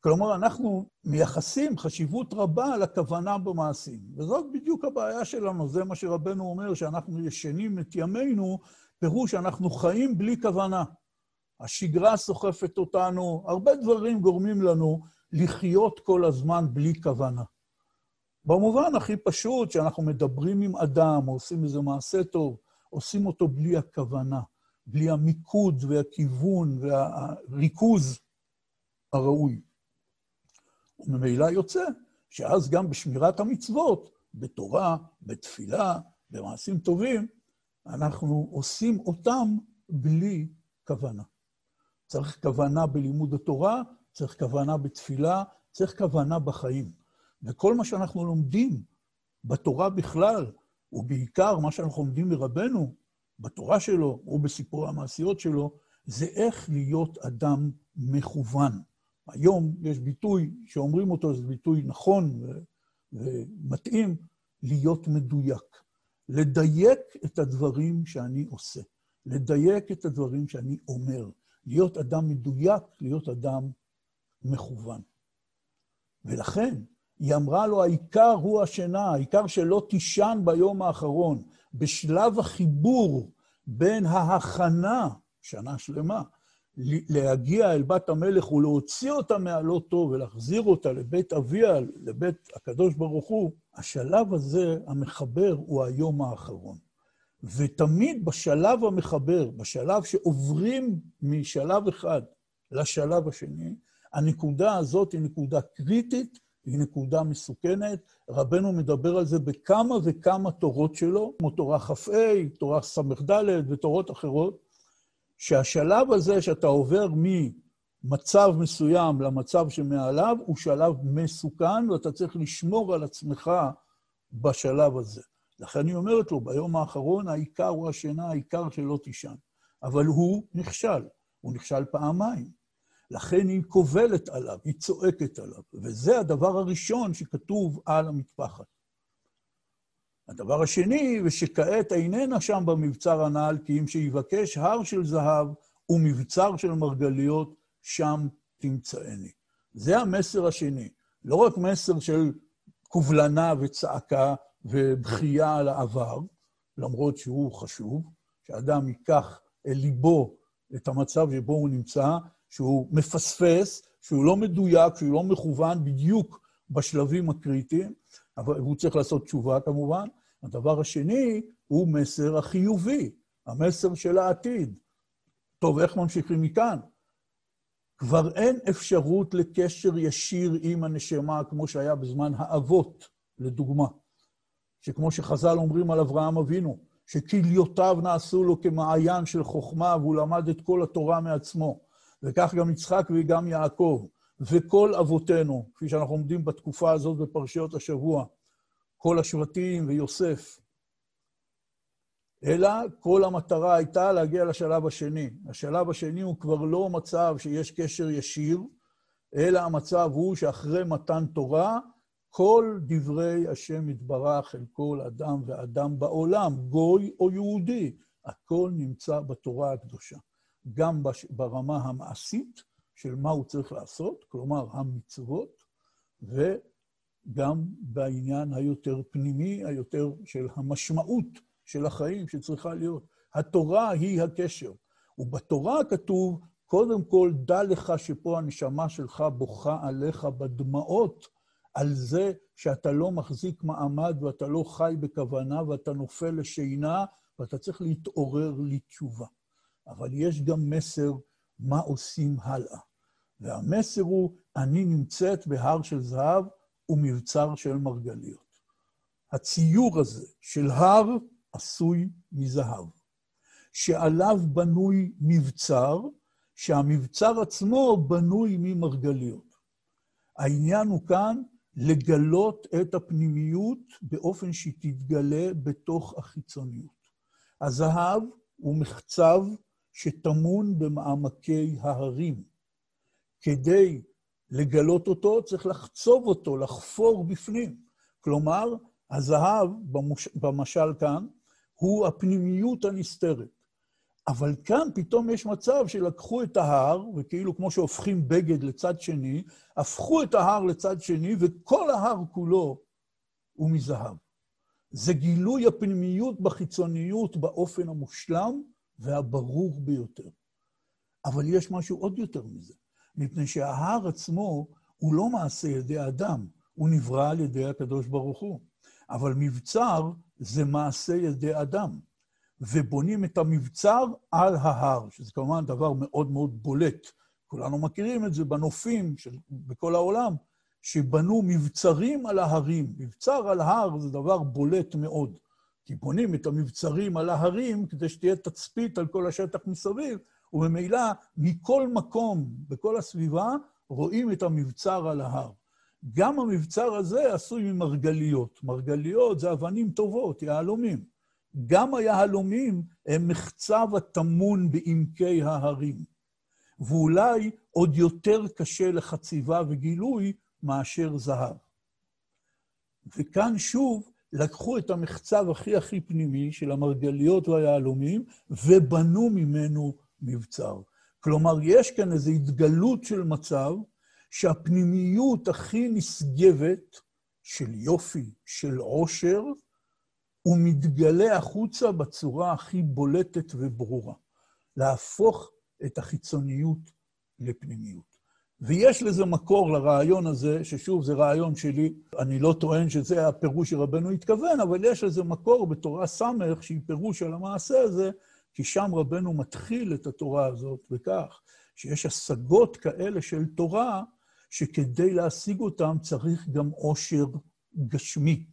כלומר, אנחנו מייחסים חשיבות רבה על הכוונה במעשים. וזאת בדיוק הבעיה שלנו, זה מה שרבנו אומר, שאנחנו ישנים את ימינו, פירוש שאנחנו חיים בלי כוונה. השגרה סוחפת אותנו, הרבה דברים גורמים לנו לחיות כל הזמן בלי כוונה. במובן הכי פשוט, שאנחנו מדברים עם אדם, או עושים איזה מעשה טוב, עושים אותו בלי הכוונה, בלי המיקוד והכיוון והריכוז הראוי. וממילא יוצא שאז גם בשמירת המצוות, בתורה, בתפילה, במעשים טובים, אנחנו עושים אותם בלי כוונה. צריך כוונה בלימוד התורה, צריך כוונה בתפילה, צריך כוונה בחיים. וכל מה שאנחנו לומדים בתורה בכלל, ובעיקר מה שאנחנו לומדים מרבנו, בתורה שלו ובסיפורי המעשיות שלו, זה איך להיות אדם מכוון. היום יש ביטוי שאומרים אותו, זה ביטוי נכון ומתאים, להיות מדויק. לדייק את הדברים שאני עושה, לדייק את הדברים שאני אומר, להיות אדם מדויק, להיות אדם מכוון. ולכן, היא אמרה לו, העיקר הוא השינה, העיקר שלא תישן ביום האחרון, בשלב החיבור בין ההכנה, שנה שלמה, להגיע אל בת המלך ולהוציא אותה מהלא טוב ולהחזיר אותה לבית אביה, לבית הקדוש ברוך הוא, השלב הזה המחבר הוא היום האחרון. ותמיד בשלב המחבר, בשלב שעוברים משלב אחד לשלב השני, הנקודה הזאת היא נקודה קריטית, היא נקודה מסוכנת. רבנו מדבר על זה בכמה וכמה תורות שלו, כמו תורה חפאי, תורה סמ"ד ותורות אחרות, שהשלב הזה שאתה עובר ממצב מסוים למצב שמעליו, הוא שלב מסוכן, ואתה צריך לשמור על עצמך בשלב הזה. לכן היא אומרת לו, ביום האחרון העיקר הוא השינה, העיקר שלא תישן. אבל הוא נכשל, פעמיים. לכן היא כובלת עליו, היא צועקת עליו. וזה הדבר הראשון שכתוב על המטפחת. הדבר השני, ושכעת איננה שם במבצר הנעל, כי אם שיבקש הר של זהב ומבצר של מרגליות, שם תמצאני. זה המסר השני. לא רק מסר של כובלנה וצעקה ובחייה על העבר, למרות שהוא חשוב, שאדם ייקח אל ליבו את המצב שבו הוא נמצא, שהוא מפספס, שהוא לא מדויק, שהוא לא מכוון בדיוק בשלבים הקריטיים, אבל הוא צריך לעשות תשובה כמובן. הדבר השני הוא מסר החיובי, המסר של העתיד. טוב, איך ממשיכים מכאן? כבר אין אפשרות לקשר ישיר עם הנשמה כמו שהיה בזמן האבות, לדוגמה. שכמו שחז"ל אומרים על אברהם אבינו, שכליותיו נעשו לו כמעיין של חוכמה, והוא למד את כל התורה מעצמו. וכך גם יצחק וגם יעקב, וכל אבותינו, כפי שאנחנו עומדים בתקופה הזאת בפרשיות השבוע, כל השבטים ויוסף. אלא כל המטרה הייתה להגיע לשלב השני. השלב השני הוא כבר לא מצב שיש קשר ישיר, אלא המצב הוא שאחרי מתן תורה, כל דברי השם יתברך אל כל אדם ואדם בעולם, גוי או יהודי, הכל נמצא בתורה הקדושה. גם ברמה המעשית של מה הוא צריך לעשות, כלומר המצוות, וגם בעניין היותר פנימי, היותר של המשמעות של החיים שצריכה להיות. התורה היא הקשר, ובתורה כתוב, קודם כל דע לך שפה הנשמה שלך בוכה עליך בדמעות, על זה שאתה לא מחזיק מעמד ואתה לא חי בכוונה ואתה נופל לשינה ואתה צריך להתעורר לתשובה. אבל יש גם מסר מה עושים הלאה. והמסר הוא, אני נמצאת בהר של זהב ומבצר של מרגליות. הציור הזה של הר עשוי מזהב, שעליו בנוי מבצר, שהמבצר עצמו בנוי ממרגליות. העניין הוא כאן לגלות את הפנימיות באופן שתתגלה בתוך החיצוניות. הזהב הוא מחצב שטמון במעמקי ההרים. כדי לגלות אותו, צריך לחצוב אותו, לחפור בפנים. כלומר, הזהב, במשל כאן, הוא הפנימיות הנסתרת. אבל כאן פתאום יש מצב שלקחו את ההר, וכאילו כמו שהופכים בגד לצד שני, הפכו את ההר לצד שני, וכל ההר כולו הוא מזהב. זה גילוי הפנימיות בחיצוניות באופן המושלם והברור ביותר. אבל יש משהו עוד יותר מזה, מפני שההר עצמו הוא לא מעשה ידי האדם, הוא נברא על ידי הקדוש ברוך הוא. אבל מבצר זה מעשה ידי אדם, ובונים את המבצר על ההר, שזה כמובן דבר מאוד מאוד בולט. כולנו מכירים את זה בנופים בכל העולם, שבנו מבצרים על ההרים. מבצר על הר זה דבר בולט מאוד, כי בונים את המבצרים על ההרים כדי שתהיה תצפית על כל השטח מסביב, וממילא מכל מקום, בכל הסביבה, רואים את המבצר על ההר. גם המבצר הזה עשוי ממרגליות. מרגליות זה אבנים טובות, יהלומים. גם היהלומים הם מחצב התמון בעמקי ההרים. ואולי עוד יותר קשה לחציבה וגילוי מאשר זהב. וכאן שוב לקחו את המחצב הכי הכי פנימי של המרגליות והיהלומים ובנו ממנו מבצר. כלומר, יש כאן איזו התגלות של מצב שהפנימיות הכי נשגבת של יופי, של עושר, ומתגלה החוצה בצורה הכי בולטת וברורה. להפוך את החיצוניות לפנימיות. ויש לזה מקור לרעיון הזה, ששוב זה רעיון שלי, אני לא טוען שזה הפירוש שרבנו התכוון, אבל יש לזה מקור בתורה סמך שהיא פירוש על המעשה הזה, כי שם רבנו מתחיל את התורה הזאת וכך, שיש השגות כאלה של תורה, שכדי להשיג אותם צריך גם עושר גשמי.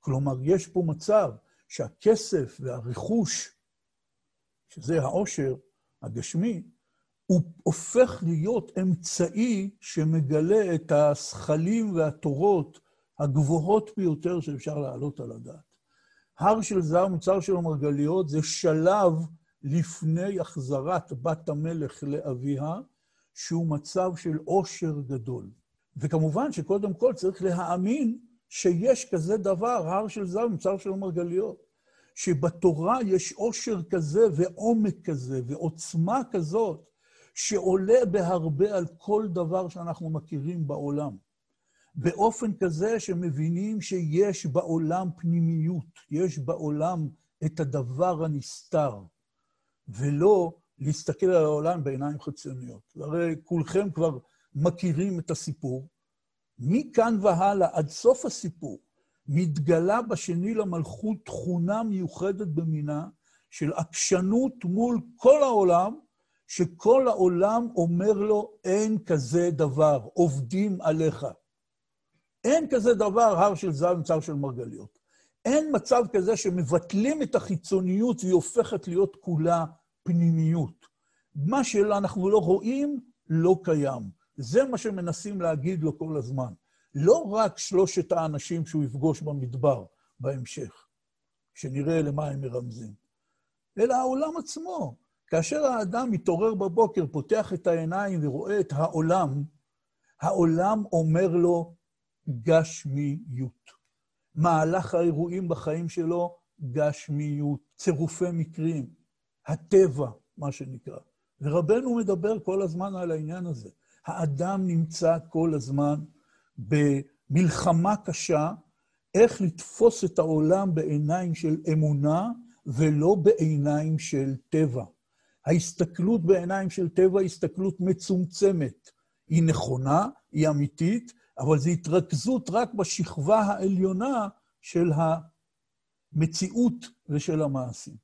כלומר, יש פה מצב שהכסף והרכוש, שזה העושר הגשמי, הוא הופך להיות אמצעי שמגלה את השכלים והתורות הגבוהות ביותר שאפשר להעלות על הדעת. הר של זהב, מוצר של המרגליות, זה שלב לפני החזרת בת המלך לאביה, שהוא מצב של עושר גדול. וכמובן שקודם כל צריך להאמין שיש כזה דבר, הר של זהב, מוצר של המרגליות, שבתורה יש עושר כזה ועומק כזה ועוצמה כזאת, שעולה בהרבה על כל דבר שאנחנו מכירים בעולם. באופן כזה שמבינים שיש בעולם פנימיות, יש בעולם את הדבר הנסתר, ולא להסתכל על העולם בעיניים חיצוניות. הרי כולכם כבר מכירים את הסיפור. מכאן והלאה, עד סוף הסיפור, מתגלה בשני למלכות תכונה מיוחדת במינה של עקשנות מול כל העולם, שכל העולם אומר לו, אין כזה דבר, עובדים עליך. אין כזה דבר, הר של זהב מצר של מרגליות. אין מצב כזה שמבטלים את החיצוניות והיא הופכת להיות כולה פנימיות. מה שאנחנו לא רואים, לא קיים. זה מה שמנסים להגיד לו כל הזמן. לא רק שלושת האנשים שהוא יפגוש במדבר בהמשך, שנראה למה הם מרמזים, אלא העולם עצמו. כאשר האדם מתעורר בבוקר, פותח את העיניים ורואה את העולם, העולם אומר לו גשמיות. מהלך האירועים בחיים שלו, גשמיות, צירופי מקרים, הטבע, מה שנקרא. ורבנו מדבר כל הזמן על העניין הזה. האדם נמצא כל הזמן במלחמה קשה, איך לתפוס את העולם בעיניים של אמונה, ולא בעיניים של טבע. ההסתכלות בעיניים של טבע היא הסתכלות מצומצמת. היא נכונה, היא אמיתית, אבל זו התרכזות רק בשכבה העליונה של המציאות ושל המעשים.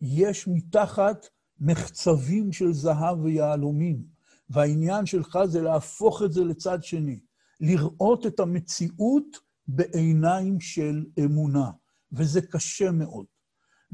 יש מתחת מחצבים של זהב ויהלומים, והעניין שלך זה להפוך את זה לצד שני, לראות את המציאות בעיניים של אמונה, וזה קשה מאוד.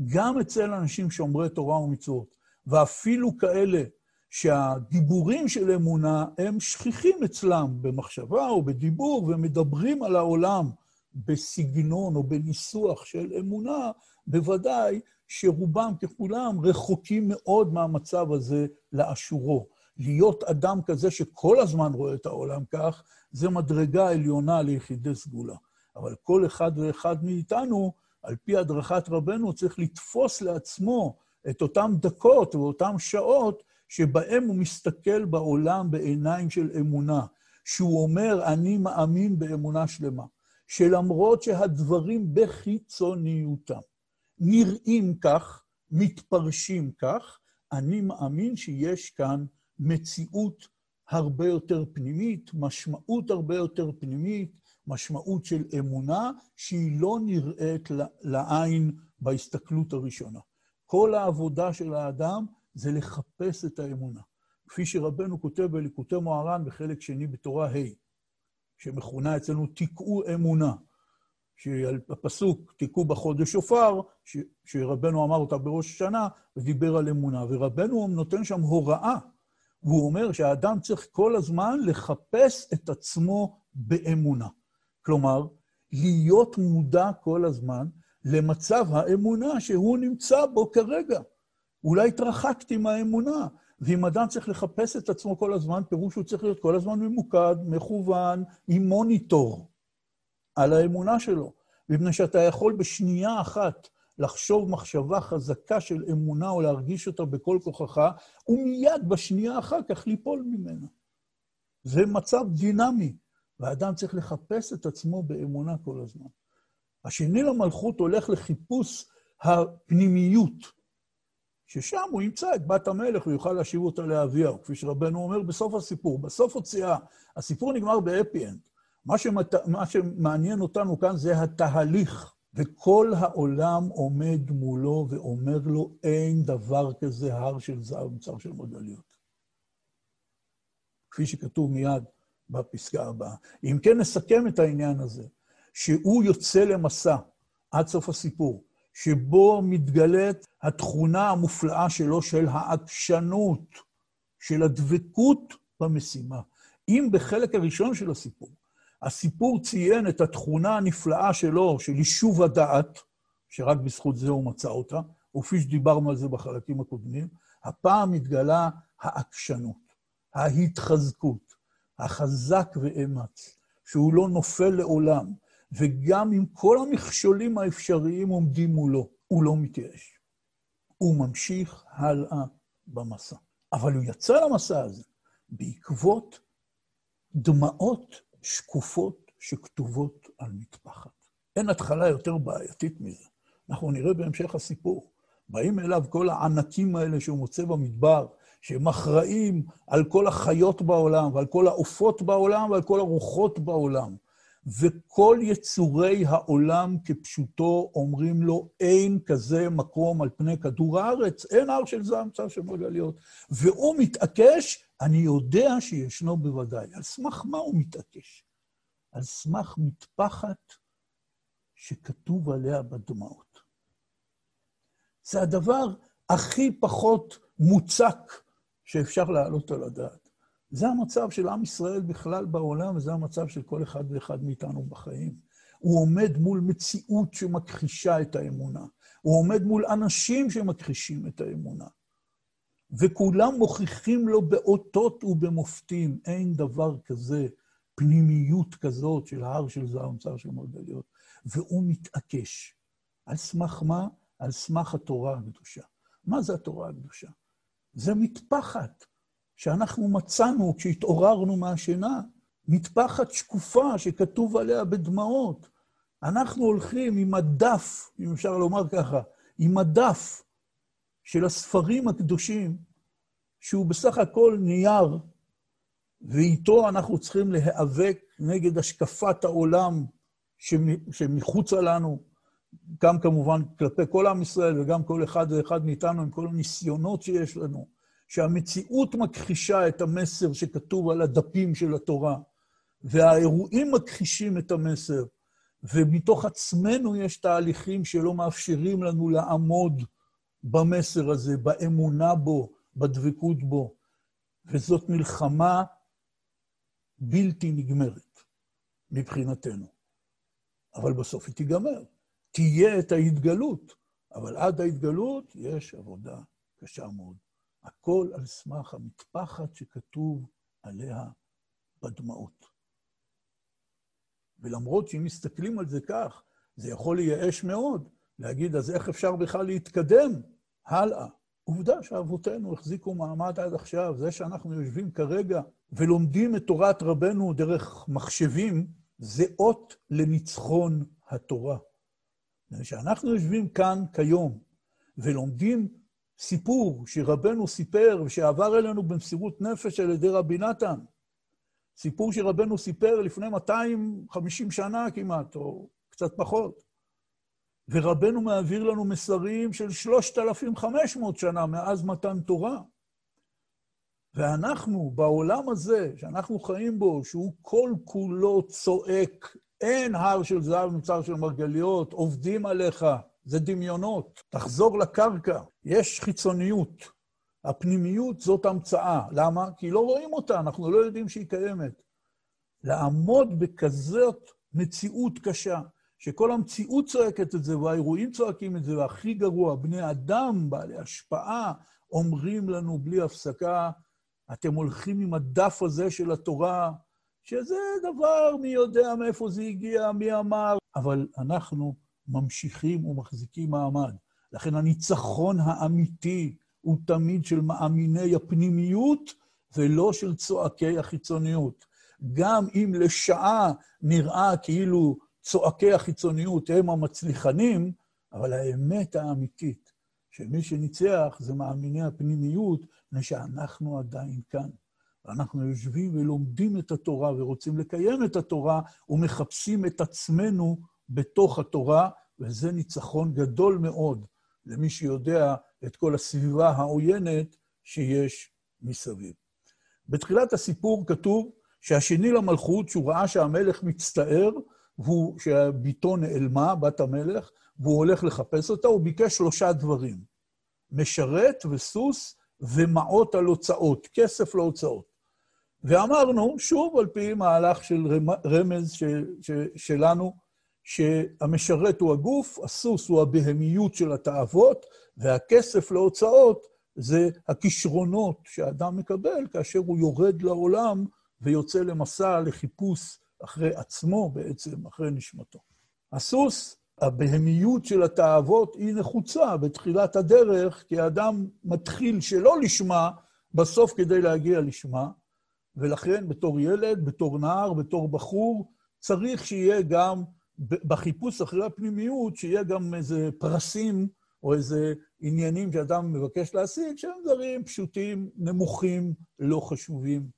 גם אצל אנשים שומרי תורה ומצוות, ואפילו כאלה שהדיבורים של אמונה הם שכיחים אצלם במחשבה או בדיבור, ומדברים על העולם בסגנון או בניסוח של אמונה, בוודאי שרובם ככולם רחוקים מאוד מהמצב הזה לאשורו. להיות אדם כזה שכל הזמן רואה את העולם כך, זה מדרגה עליונה ליחידי סגולה. אבל כל אחד ואחד מאיתנו, על פי הדרכת רבנו, צריך לתפוס לעצמו את אותם דקות ואותם שעות שבהם הוא מסתכל בעולם בעיניים של אמונה, שהוא אומר, אני מאמין באמונה שלמה, שלמרות שהדברים בחיצוניותם נראים כך, מתפרשים כך, אני מאמין שיש כאן מציאות הרבה יותר פנימית, משמעות הרבה יותר פנימית, משמעות של אמונה שהיא לא נראית לעין בהסתכלות הראשונה. כל העבודה של האדם זה לחפש את האמונה. כפי שרבנו כותב בליקוטי מוהר"ן בחלק שני בתורה ה', שמכונה אצלנו תיקעו אמונה, שהפסוק תיקעו בחודש שופר, שרבנו אמר אותה בראש השנה, ודיבר על אמונה. ורבנו נותן שם הוראה, והוא אומר שהאדם צריך כל הזמן לחפש את עצמו באמונה. כלומר, להיות מודע כל הזמן למצב האמונה שהוא נמצא בו כרגע. אולי התרחקתי מהאמונה, ואם אדם צריך לחפש את עצמו כל הזמן, פירוש הוא צריך להיות כל הזמן ממוקד, מכוון, עם מוניטור על האמונה שלו. ובני שאתה יכול בשנייה אחת לחשוב מחשבה חזקה של אמונה או להרגיש אותה בכל כוחך, ומיד בשנייה אחר כך ליפול ממנה. זה מצב דינמי, והאדם צריך לחפש את עצמו באמונה כל הזמן. השני למלכות הולך לחיפוש הפנימיות, ששם הוא ימצא את בת המלך ויוכל להשיב אותה לאביה, וכפי שרבנו אומר בסוף הסיפור, בסוף הוציאה, הסיפור נגמר באפי-אנד. מה שמעניין אותנו כאן זה התהליך, וכל העולם עומד מולו ואומר לו, אין דבר כזה הר של זהב מצר של מרגליות. כפי שכתוב מיד בפסקה הבאה. אם כן נסכם את העניין הזה, שהוא יוצא למסע עד סוף הסיפור, שבו מתגלית התכונה המופלאה שלו של העקשנות, של הדבקות במשימה. אם בחלק הראשון של הסיפור, הסיפור ציין את התכונה הנפלאה שלו, של יישוב הדעת, שרק בזכות זה הוא מצא אותה, וכפי שדיברנו על זה בחלקים הקודמים, הפעם מתגלה העקשנות, ההתחזקות, החזק ואמץ, שהוא לא נופל לעולם, וגם עם כל המכשולים האפשריים עומדים מולו, הוא לא מתייאש. הוא ממשיך הלאה במסע. אבל הוא יצא למסע הזה בעקבות דמעות שקופות שכתובות על מטפחת. אין התחלה יותר בעייתית מזה. אנחנו נראה בהמשך הסיפור. באים אליו כל הענקים האלה שהוא מוצא במדבר, שהם אחראים על כל החיות בעולם, ועל כל העופות בעולם, ועל כל הרוחות בעולם. וכל יצורי העולם כפשוטו אומרים לו, אין כזה מקום על פני כדור הארץ, אין הר של זהב מצר של מרגליות. והוא מתעקש, אני יודע שישנו בוודאי. על סמך מה הוא מתעקש? על סמך מטפחת שכתוב עליה בדמעות. זה הדבר הכי פחות מוצק שאפשר להעלות על הדעת. זה המצב של עם ישראל בכלל בעולם, וזה המצב של כל אחד ואחד מאיתנו בחיים. הוא עומד מול מציאות שמכחישה את האמונה. הוא עומד מול אנשים שמכחישים את האמונה. וכולם מוכיחים לו באותות ובמופתים. אין דבר כזה, פנימיות כזאת של הר של זהב מצר של מרגליות. והוא מתעקש. על סמך מה? על סמך התורה הקדושה. מה זה התורה הקדושה? זה מטפחת. שאנחנו מצאנו כשהתעוררנו מהשינה, מטפחת שקופה שכתוב עליה בדמעות. אנחנו הולכים עם הדף, אם אפשר לומר ככה, עם הדף של הספרים הקדושים, שהוא בסך הכל נייר, ואיתו אנחנו צריכים להיאבק נגד השקפת העולם שמחוצה לנו, גם כמובן כלפי כל עם ישראל וגם כל אחד ואחד מאיתנו עם כל הניסיונות שיש לנו. שהמציאות מכחישה את המסר שכתוב על הדפים של התורה, והאירועים מכחישים את המסר, ומתוך עצמנו יש תהליכים שלא מאפשרים לנו לעמוד במסר הזה, באמונה בו, בדבקות בו, וזאת מלחמה בלתי נגמרת מבחינתנו. אבל בסוף היא תיגמר, תהיה את ההתגלות, אבל עד ההתגלות יש עבודה קשה מאוד. הכל על סמך המטפחת שכתוב עליה בדמעות. ולמרות שאם מסתכלים על זה כך, זה יכול לייאש מאוד, להגיד, אז איך אפשר בכלל להתקדם? הלאה. עובדה שאבותינו החזיקו מעמד עד עכשיו, זה שאנחנו יושבים כרגע ולומדים את תורת רבנו דרך מחשבים, זה אות לניצחון התורה. שאנחנו יושבים כאן כיום ולומדים סיפור שרבנו סיפר ושעבר אלינו במסירות נפש על ידי רבי נתן. סיפור שרבנו סיפר לפני 250 שנה כמעט, או קצת פחות. ורבנו מעביר לנו מסרים של 3,500 שנה מאז מתן תורה. ואנחנו, בעולם הזה, שאנחנו חיים בו, שהוא כל כולו צועק, אין הר של זהב נוצר של מרגליות, עובדים עליך, זה דמיונות, תחזור לקרקע, יש חיצוניות. הפנימיות זאת המצאה. למה? כי לא רואים אותה, אנחנו לא יודעים שהיא קיימת. לעמוד בכזאת מציאות קשה, שכל המציאות צועקת את זה, והאירועים צועקים את זה, והכי גרוע, בני אדם בעלי השפעה, אומרים לנו בלי הפסקה, אתם הולכים עם הדף הזה של התורה, שזה דבר מי יודע מאיפה זה הגיע, מי אמר, אבל אנחנו ממשיכים ומחזיקים מעמד. לכן הניצחון האמיתי הוא תמיד של מאמיני הפנימיות ולא של צועקי החיצוניות. גם אם לשעה נראה כאילו צועקי החיצוניות הם המצליחנים, אבל האמת האמיתית, שמי שניצח זה מאמיני הפנימיות, מפני שאנחנו עדיין כאן. אנחנו יושבים ולומדים את התורה ורוצים לקיים את התורה ומחפשים את עצמנו בתוך התורה, וזה ניצחון גדול מאוד למי שיודע את כל הסביבה העוינת שיש מסביב. בתחילת הסיפור כתוב שהשני למלכות, שהוא ראה שהמלך מצטער, הוא שהביתו נעלמה, בת המלך, והוא הולך לחפש אותה, הוא ביקש 3 דברים. משרת וסוס ומעות על הוצאות, כסף להוצאות. ואמרנו, שוב על פי מהלך של רמז שלנו, שהמשרת הוא הגוף, הסוס הוא הבהמיות של התאוות, והכסף להוצאות זה הכישרונות שהאדם מקבל כאשר הוא יורד לעולם ויוצא למסע לחיפוש אחרי עצמו בעצם, אחרי נשמתו. הסוס, הבהמיות של התאוות, היא נחוצה בתחילת הדרך, כי האדם מתחיל שלא לשמה, בסוף כדי להגיע לשמה, ולכן בתור ילד, בתור נער, בתור בחור, צריך שיהיה גם בחיפוש אחרי הפנימיות, שיהיה גם איזה פרסים או איזה עניינים שאדם מבקש להשיג, שהם דברים פשוטים, נמוכים, לא חשובים,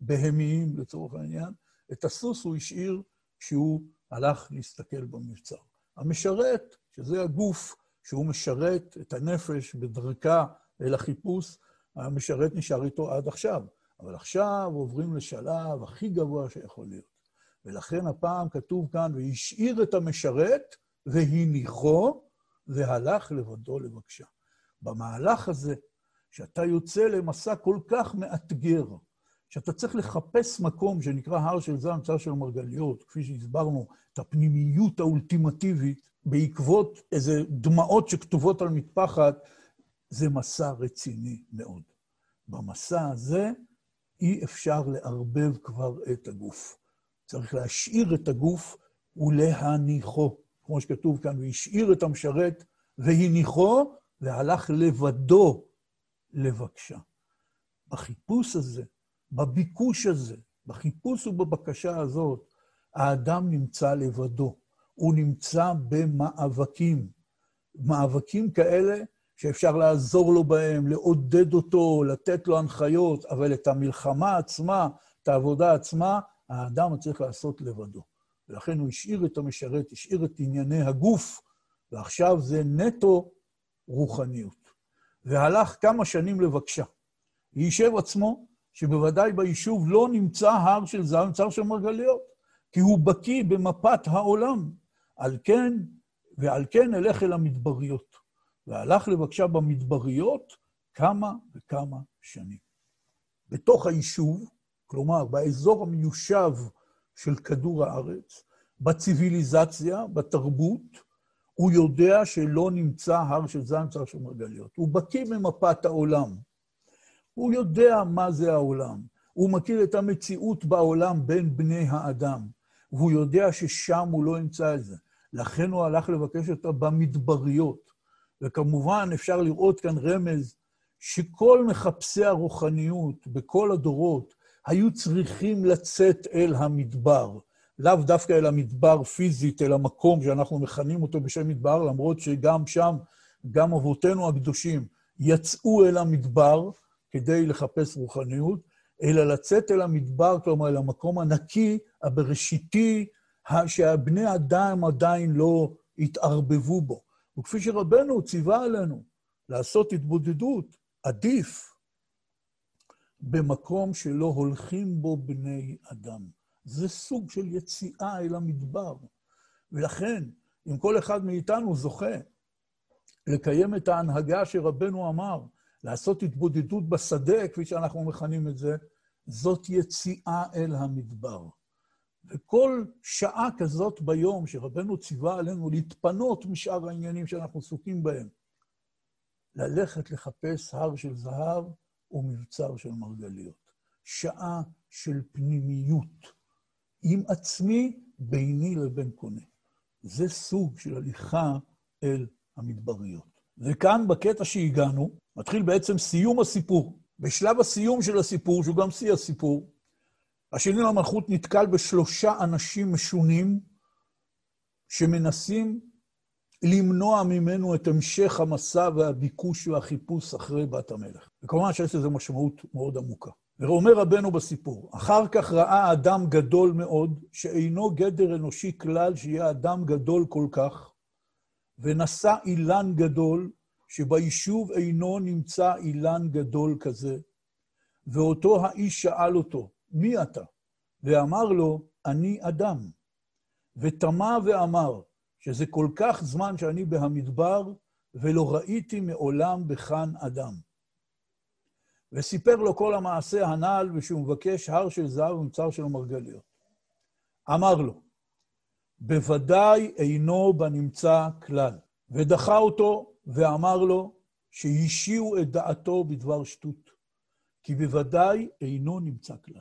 בהמיים לצורך העניין. את הסוס הוא השאיר כשהוא הלך להסתכל במבצר. המשרת, שזה הגוף שהוא משרת את הנפש בדרכה אל החיפוש, המשרת נשאר איתו עד עכשיו. אבל עכשיו עוברים לשלב הכי גבוה שיכול להיות. ולכן הפעם כתוב כאן, והשאיר את המשרת והניחו, והלך לבדו לבקשה. במהלך הזה, שאתה יוצא למסע כל כך מאתגר, שאתה צריך לחפש מקום שנקרא הר של זהב נוצר של מרגליות, כפי שהסברנו, את הפנימיות האולטימטיבית, בעקבות איזה דמעות שכתובות על מטפחת, זה מסע רציני מאוד. במסע הזה אי אפשר לערבב כבר את הגוף. צריך להשאיר את הגוף ולהניחו. כמו שכתוב כאן, והשאיר את המשרת והניחו, והלך לבדו לבקשה. בחיפוש הזה, בביקוש הזה, בחיפוש ובבקשה הזאת, האדם נמצא לבדו. הוא נמצא במאבקים. מאבקים כאלה שאפשר לעזור לו בהם, לעודד אותו, לתת לו הנחיות, אבל את המלחמה עצמה, את העבודה עצמה, האדם צריך לעשות לבדו. ולכן הוא השאיר את המשרת, השאיר את ענייני הגוף, ועכשיו זה נטו רוחניות. והלך כמה שנים לבקשה. יישב עצמו, שבוודאי ביישוב לא נמצא הר של זהב נוצר של מרגליות, כי הוא בקיא במפת העולם. ועל כן הלך אל המדבריות. והלך לבקשה במדבריות כמה וכמה שנים. בתוך היישוב, כלומר, באזור המיושב של כדור הארץ, בציוויליזציה, בתרבות, הוא יודע שלא נמצא הר של זהב נוצר של מרגליות. הוא בקיא ממפת העולם. הוא יודע מה זה העולם. הוא מכיר את המציאות בעולם בין בני האדם. והוא יודע ששם הוא לא ימצא את זה. לכן הוא הלך לבקש אותה במדבריות. וכמובן אפשר לראות כאן רמז שכל מחפשי הרוחניות בכל הדורות, היו צריכים לצאת אל המדבר. לאו דווקא אל המדבר פיזית, אל המקום שאנחנו מכנים אותו בשם מדבר, למרות שגם שם, גם אבותינו הקדושים, יצאו אל המדבר כדי לחפש רוחניות, אלא לצאת אל המדבר, כלומר, אל המקום הנקי, הבראשיתי, שהבני אדם עדיין לא התערבבו בו. וכפי שרבנו ציווה עלינו לעשות התבודדות, עדיף במקום שלא הולכים בו בני אדם. זה סוג של יציאה אל המדבר. ולכן, אם כל אחד מאיתנו זוכה לקיים את ההנהגה שרבנו אמר, לעשות התבודדות בשדה, כפי שאנחנו מכנים את זה, זאת יציאה אל המדבר. וכל שעה כזאת ביום שרבנו ציווה עלינו להתפנות משאר העניינים שאנחנו עסוקים בהם, ללכת לחפש הר של זהב ומבצר של מרגליות. שעה של פנימיות, עם עצמי, ביני לבין קונה. זה סוג של הליכה אל המדבריות. וכאן בקטע שהגענו, מתחיל בעצם סיום הסיפור. בשלב הסיום של הסיפור, שהוא גם שיא הסיפור, השני למלכות נתקל בשלושה אנשים משונים, שמנסים למנוע ממנו את המשך המסע והביקוש והחיפוש אחרי בת המלך. וכמובן שיש לזה משמעות מאוד עמוקה. ואומר רבנו בסיפור, אחר כך ראה אדם גדול מאוד, שאינו גדר אנושי כלל שיהיה אדם גדול כל כך, ונשא אילן גדול, שביישוב אינו נמצא אילן גדול כזה. ואותו האיש שאל אותו, מי אתה? ואמר לו, אני אדם. ותמה ואמר, שזה כל כך זמן שאני בהמדבר, ולא ראיתי מעולם בחן אדם. וסיפר לו כל המעשה הנעל, ושהוא מבקש הר של זהב ומצר של מרגליות. אמר לו, בוודאי אינו בנמצא כלל. ודחה אותו ואמר לו, שהשיעו את דעתו בדבר שטות, כי בוודאי אינו נמצא כלל.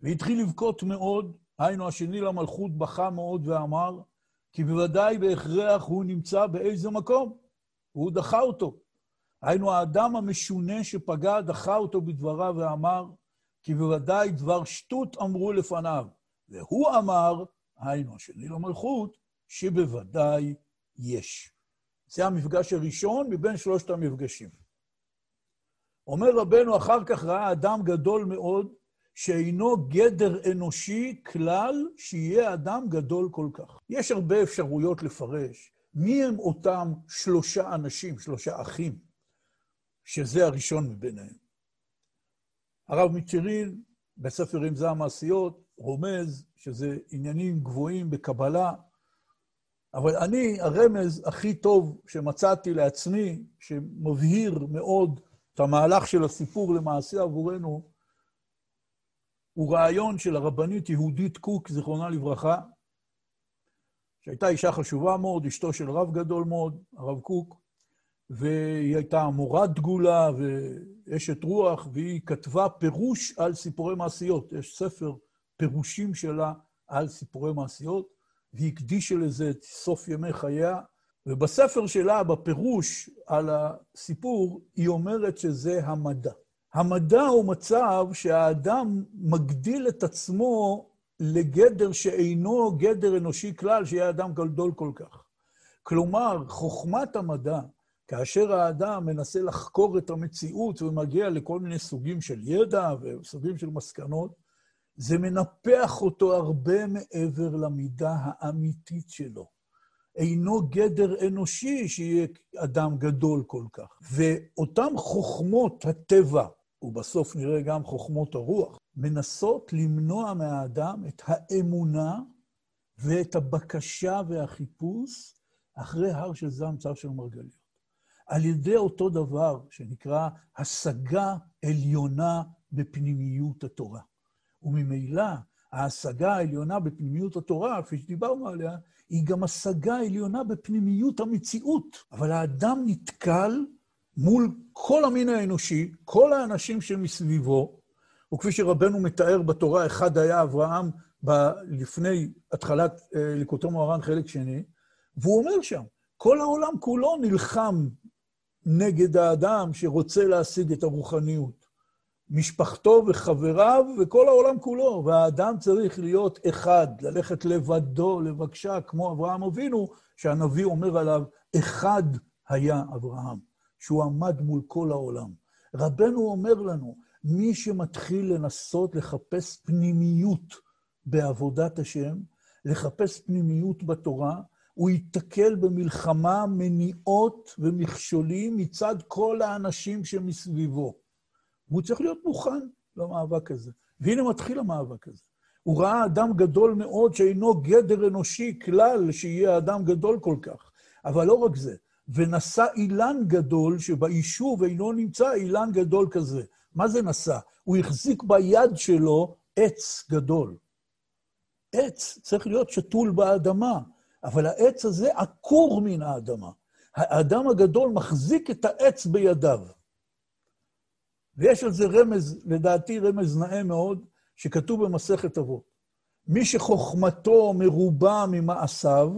והתחיל לבכות מאוד, היינו השני למלכות בכה מאוד ואמר, כי בוודאי בהכרח הוא נמצא באיזה מקום, והוא דחה אותו. היינו האדם המשונה שפגע, דחה אותו בדבריו ואמר, כי בוודאי דבר שטות אמרו לפניו. והוא אמר, היינו השני למלכות, שבוודאי יש. זה המפגש הראשון מבין שלושת המפגשים. אומר רבנו, אחר כך ראה אדם גדול מאוד, שאינו גדר אנושי כלל שיהיה אדם גדול כל כך. יש הרבה אפשרויות לפרש, מי הם אותם שלושה אנשים, שלושה אחים, שזה הראשון מביניהם. הרב מצ'רין, בספר רמזי המעשיות, רומז שזה עניינים גבוהים בקבלה, אבל אני, הרמז הכי טוב שמצאתי לעצמי, שמבהיר מאוד את המהלך של הסיפור למעשה עבורנו, הוא רעיון של הרבנית יהודית קוק, זיכרונה לברכה, שהייתה אישה חשובה מאוד, אשתו של רב גדול מאוד, הרב קוק, והיא הייתה מורת דגולה ואשת רוח, והיא כתבה פירוש על סיפורי מעשיות. יש ספר פירושים שלה על סיפורי מעשיות, והיא הקדישה לזה את סוף ימי חייה, ובספר שלה, בפירוש על הסיפור, היא אומרת שזה המדע. המדע הוא מצב שהאדם מגדיל את עצמו לגדר שאינו גדר אנושי כלל, שיהיה אדם גדול כל כך. כלומר, חוכמת המדע, כאשר האדם מנסה לחקור את המציאות ומגיע לכל מיני סוגים של ידע וסוגים של מסקנות, זה מנפח אותו הרבה מעבר למידה האמיתית שלו. אינו גדר אנושי שיהיה אדם גדול כל כך. ואותם חוכמות הטבע, ובסוף נראה גם חוכמות הרוח, מנסות למנוע מהאדם את האמונה ואת הבקשה והחיפוש אחרי הר של זהב ומצר של מרגליות. על ידי אותו דבר שנקרא השגה עליונה בפנימיות התורה. וממילא ההשגה העליונה בפנימיות התורה, כפי שדיברנו עליה, היא גם השגה העליונה בפנימיות המציאות. אבל האדם נתקל מול כל המין האנושי, כל האנשים שמסביבו, וכפי שרבנו מתאר בתורה, אחד היה אברהם לפני התחלת ליקוטי מוהר"ן חלק שני, והוא אומר שם, כל העולם כולו נלחם נגד האדם שרוצה להשיג את הרוחניות. משפחתו וחבריו וכל העולם כולו. והאדם צריך להיות אחד, ללכת לבדו, לבקשה, כמו אברהם אבינו, שהנביא אומר עליו, אחד היה אברהם, שהוא עמד מול כל העולם. רבנו אומר לנו, מי שמתחיל לנסות לחפש פנימיות בעבודת השם, לחפש פנימיות בתורה, הוא יתקל במלחמה מניעות ומכשולים מצד כל האנשים שמסביבו. והוא צריך להיות מוכן למאבק הזה. והנה מתחיל המאבק הזה. הוא ראה אדם גדול מאוד שאינו גדר אנושי כלל שיהיה אדם גדול כל כך. אבל לא רק זה. ונשא אילן גדול שביישוב אינו נמצא אילן גדול כזה. מה זה נשא? הוא החזיק ביד שלו עץ גדול. עץ צריך להיות שתול באדמה. אבל העץ הזה עקור מן האדמה. האדם הגדול מחזיק את העץ בידיו. ויש על זה רמז, לדעתי רמז נאה מאוד, שכתוב במסכת אבות. מי שחוכמתו מרובה ממעשיו,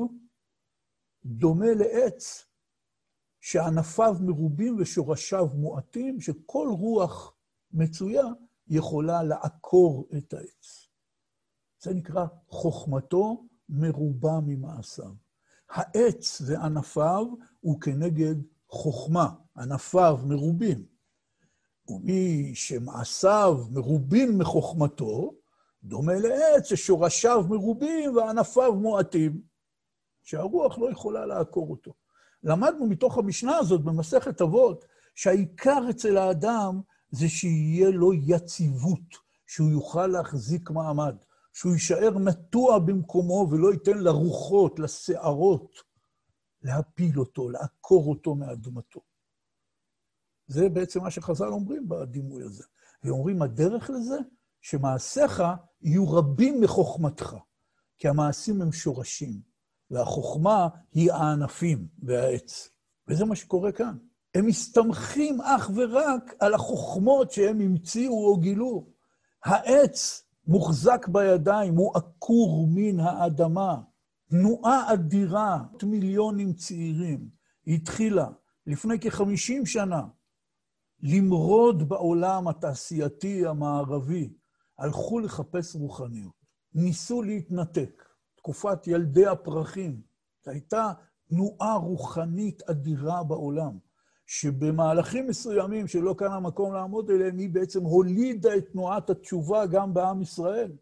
דומה לעץ שענפיו מרובים ושורשיו מועטים, שכל רוח מצויה יכולה לעקור את העץ. זה נקרא חוכמתו מרובה ממעשיו. העץ וענפיו הוא כנגד חוכמה, ענפיו מרובים. ומי שמעשיו מרובים מחוכמתו, דומה לעץ ששורשיו מרובים וענפיו מועטים, שהרוח לא יכולה לעקור אותו. למדנו מתוך המשנה הזאת במסכת אבות, שהעיקר אצל האדם זה שיהיה לו יציבות, שהוא יוכל להחזיק מעמד. שהוא יישאר נטוע במקומו ולא ייתן לרוחות, לשערות, להפיל אותו, לעקור אותו מאדמתו. זה בעצם מה שחז"ל אומרים בדימוי הזה. ואומרים, הדרך לזה, שמעשיך יהיו רבים מחוכמתך, כי המעשים הם שורשים, והחוכמה היא הענפים והעץ. וזה מה שקורה כאן. הם מסתמכים אך ורק על החוכמות שהם המציאו או גילו. העץ מוחזק בידיים, הוא עקור מן האדמה. תנועה אדירה, מיליונים צעירים, התחילה לפני כ50 שנה למרוד בעולם התעשייתי המערבי. הלכו לחפש רוחניות, ניסו להתנתק. תקופת ילדי הפרחים, הייתה תנועה רוחנית אדירה בעולם, שבמהלכים מסוימים שלא כאן המקום לעמוד אליהם, היא בעצם הולידה את תנועת התשובה גם בעם ישראל,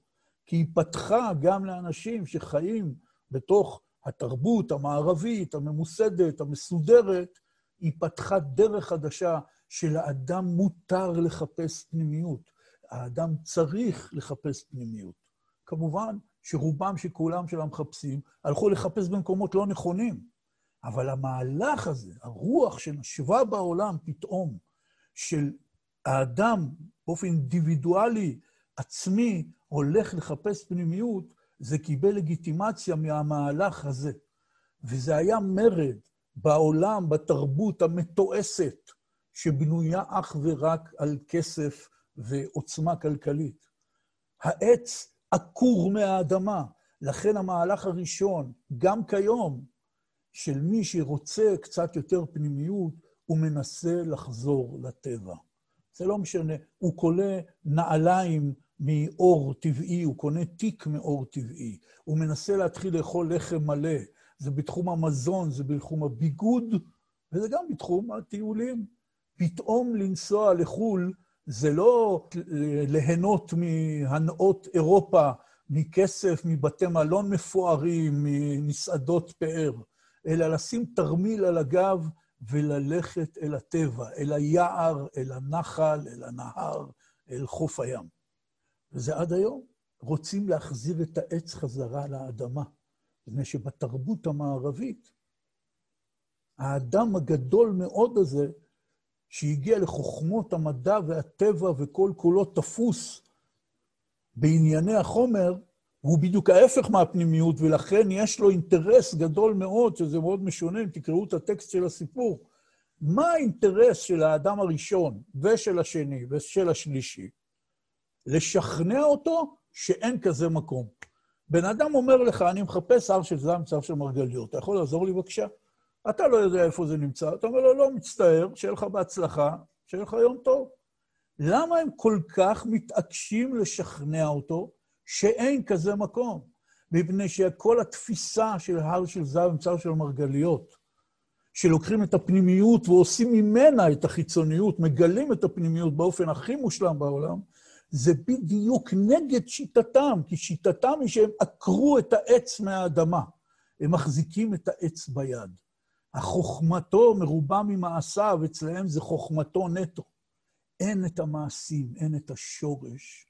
כי היא פתחה גם לאנשים שחיים בתוך התרבות המערבית, הממוסדת, המסודרת, היא פתחה דרך חדשה שלאדם מותר לחפש פנימיות. האדם צריך לחפש פנימיות. כמובן שרובם שכולם שלה מחפשים הלכו לחפש במקומות לא נכונים. אבל המהלך הזה, הרוח שנשבה בעולם פתאום, של האדם באופן אינדיבידואלי עצמי, הולך לחפש פנימיות, זה קיבל לגיטימציה מהמהלך הזה. וזה היה מרד בעולם, בתרבות המתועסת, שבנויה אך ורק על כסף ועוצמה כלכלית. העץ עקור מהאדמה, לכן המהלך הראשון, גם כיום, של מי שרוצה קצת יותר פנימיות, הוא מנסה לחזור לטבע. זה לא משנה, הוא קולה נעליים מאור טבעי, הוא קונה תיק מאור טבעי, הוא מנסה להתחיל לאכול לחם מלא, זה בתחום המזון, זה בתחום הביגוד, וזה גם בתחום הטיולים. פתאום לנסוע לחול, זה לא ליהנות מהנאות אירופה, מכסף, מבתי מלון מפוארים, ממסעדות פאר, אלא לשים תרמיל על הגב וללכת אל הטבע, אל היער, אל הנחל, אל הנהר, אל חוף הים. וזה עד היום. רוצים להחזיר את העץ חזרה לאדמה, בגלל שבתרבות המערבית, האדם הגדול מאוד הזה, שהגיע לחוכמות המדע והטבע וכל כולו תפוס בענייני החומר, הוא בדיוק ההפך מהפנימיות, ולכן יש לו אינטרס גדול מאוד, שזה מאוד משונה, אם תקראו את הטקסט של הסיפור. מה האינטרס של האדם הראשון ושל השני ושל השלישי? לשכנע אותו שאין כזה מקום. בן אדם אומר לך, אני מחפש הר של זעם, צער של מרגליות, אתה יכול לעזור לי בבקשה? אתה לא יודע איפה זה נמצא, אתה אומר לו, לא מצטער, שיהיה לך בהצלחה, שיהיה לך יום טוב. למה הם כל כך מתעקשים לשכנע אותו? שאין כזה מקום, מפני שכל התפיסה של הר של זהב ומצר של מרגליות, שלוקחים את הפנימיות ועושים ממנה את החיצוניות, מגלים את הפנימיות באופן הכי מושלם בעולם, זה בדיוק נגד שיטתם, כי שיטתם היא שהם עקרו את העץ מהאדמה. הם מחזיקים את העץ ביד. החוכמתו מרובה ממעשיו, אצלהם זה חוכמתו נטו. אין את המעשים, אין את השורש,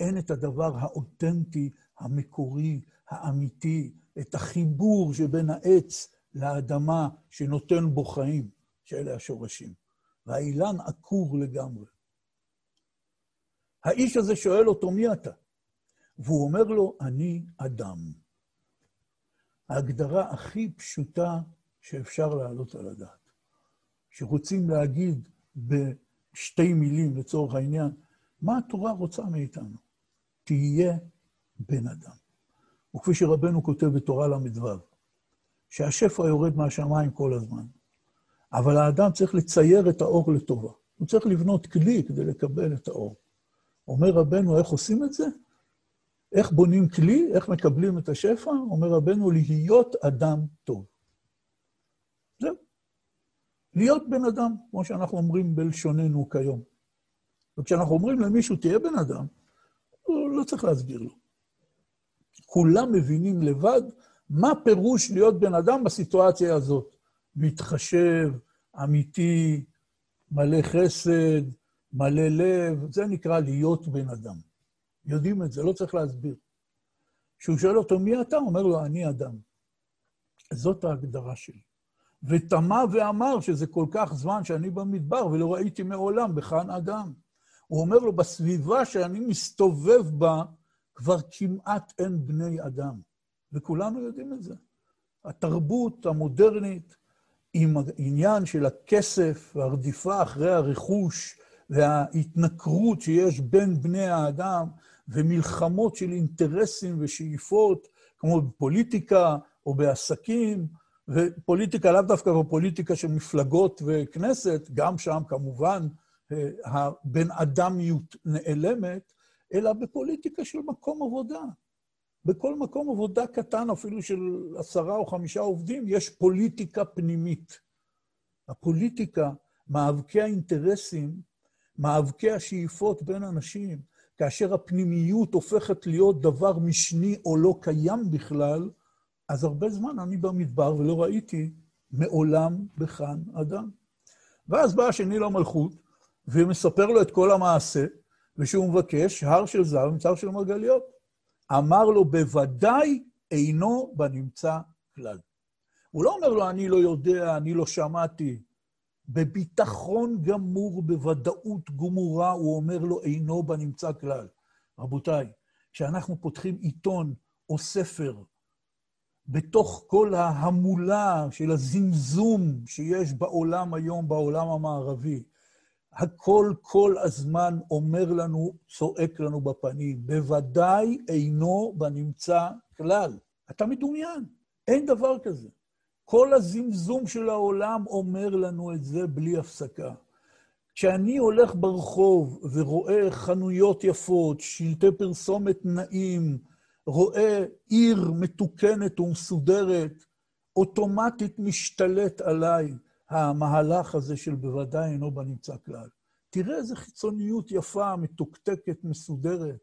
אין את הדבר האותנטי, המקורי, האמיתי, את החיבור שבין העץ לאדמה שנותן בו חיים, שאלה השורשים. והאילן עקור לגמרי. האיש הזה שואל אותו, מי אתה? והוא אומר לו, אני אדם. ההגדרה הכי פשוטה שאפשר להעלות על הדעת. שרוצים להגיד בשתי מילים לצורך העניין, מה התורה רוצה מאיתנו? תהיה בן אדם. וכפי שרבנו כותב בתורה למדבר, שהשפע יורד מהשמיים כל הזמן, אבל האדם צריך לצייר את האור לטובה. הוא צריך לבנות כלי כדי לקבל את האור. אומר רבנו, איך עושים את זה? איך בונים כלי? איך מקבלים את השפע? אומר רבנו, להיות אדם טוב. זהו. להיות בן אדם, כמו שאנחנו אומרים בלשוננו כיום. וכשאנחנו אומרים למישהו, תהיה בן אדם, הוא לא צריך להסביר לו. כולם מבינים לבד מה פירוש להיות בן אדם בסיטואציה הזאת. מתחשב, אמיתי, מלא חסד, מלא לב, זה נקרא להיות בן אדם. יודעים את זה, לא צריך להסביר. כשהוא שואל אותו, מי אתה? אומר לו, אני אדם. זאת ההגדרה שלי. ותמה ואמר שזה כל כך זמן שאני במדבר, ולא ראיתי מעולם בכאן אדם. הוא אומר לו, בסביבה שאני מסתובב בה, כבר כמעט אין בני אדם. וכולנו יודעים את זה. התרבות המודרנית, עם העניין של הכסף והרדיפה אחרי הרכוש, וההתנכרות שיש בין בני האדם, ומלחמות של אינטרסים ושאיפות, כמו בפוליטיקה או בעסקים, ופוליטיקה לאו דווקא בפוליטיקה של מפלגות וכנסת, גם שם כמובן הבן אדמיות נעלמת, אלא בפוליטיקה של מקום עבודה. בכל מקום עבודה קטן, אפילו של 10 או 5 עובדים, יש פוליטיקה פנימית. הפוליטיקה, מאבקי האינטרסים, מאבקי השאיפות בין אנשים, כאשר הפנימיות הופכת להיות דבר משני או לא קיים בכלל, אז הרבה זמן אני במדבר ולא ראיתי מעולם בכאן אדם. ואז בא השני למלכות, ומספר לו את כל המעשה, ושהוא מבקש, הר של זהב, מצר של מרגליות. אמר לו, בוודאי אינו בנמצא כלל. הוא לא אומר לו, אני לא יודע, אני לא שמעתי, בביטחון גמור, בוודאות גמורה, הוא אומר לו, אינו בנמצא כלל. רבותיי, כשאנחנו פותחים עיתון או ספר, בתוך כל ההמולה של הזמזום שיש בעולם היום, בעולם המערבי, הכל כל הזמן אומר לנו, צועק לנו בפנים, בוודאי אינו בנמצא כלל. אתה מדומיין, אין דבר כזה. כל הזמזום של העולם אומר לנו את זה בלי הפסקה. כשאני הולך ברחוב ורואה חנויות יפות, שלטי פרסומת נעים, רואה עיר מתוקנת ומסודרת, אוטומטית משתלט עליי המהלך הזה של בוודאי אינו בנמצא כלל. תראה איזה חיצוניות יפה, מתוקתקת, מסודרת.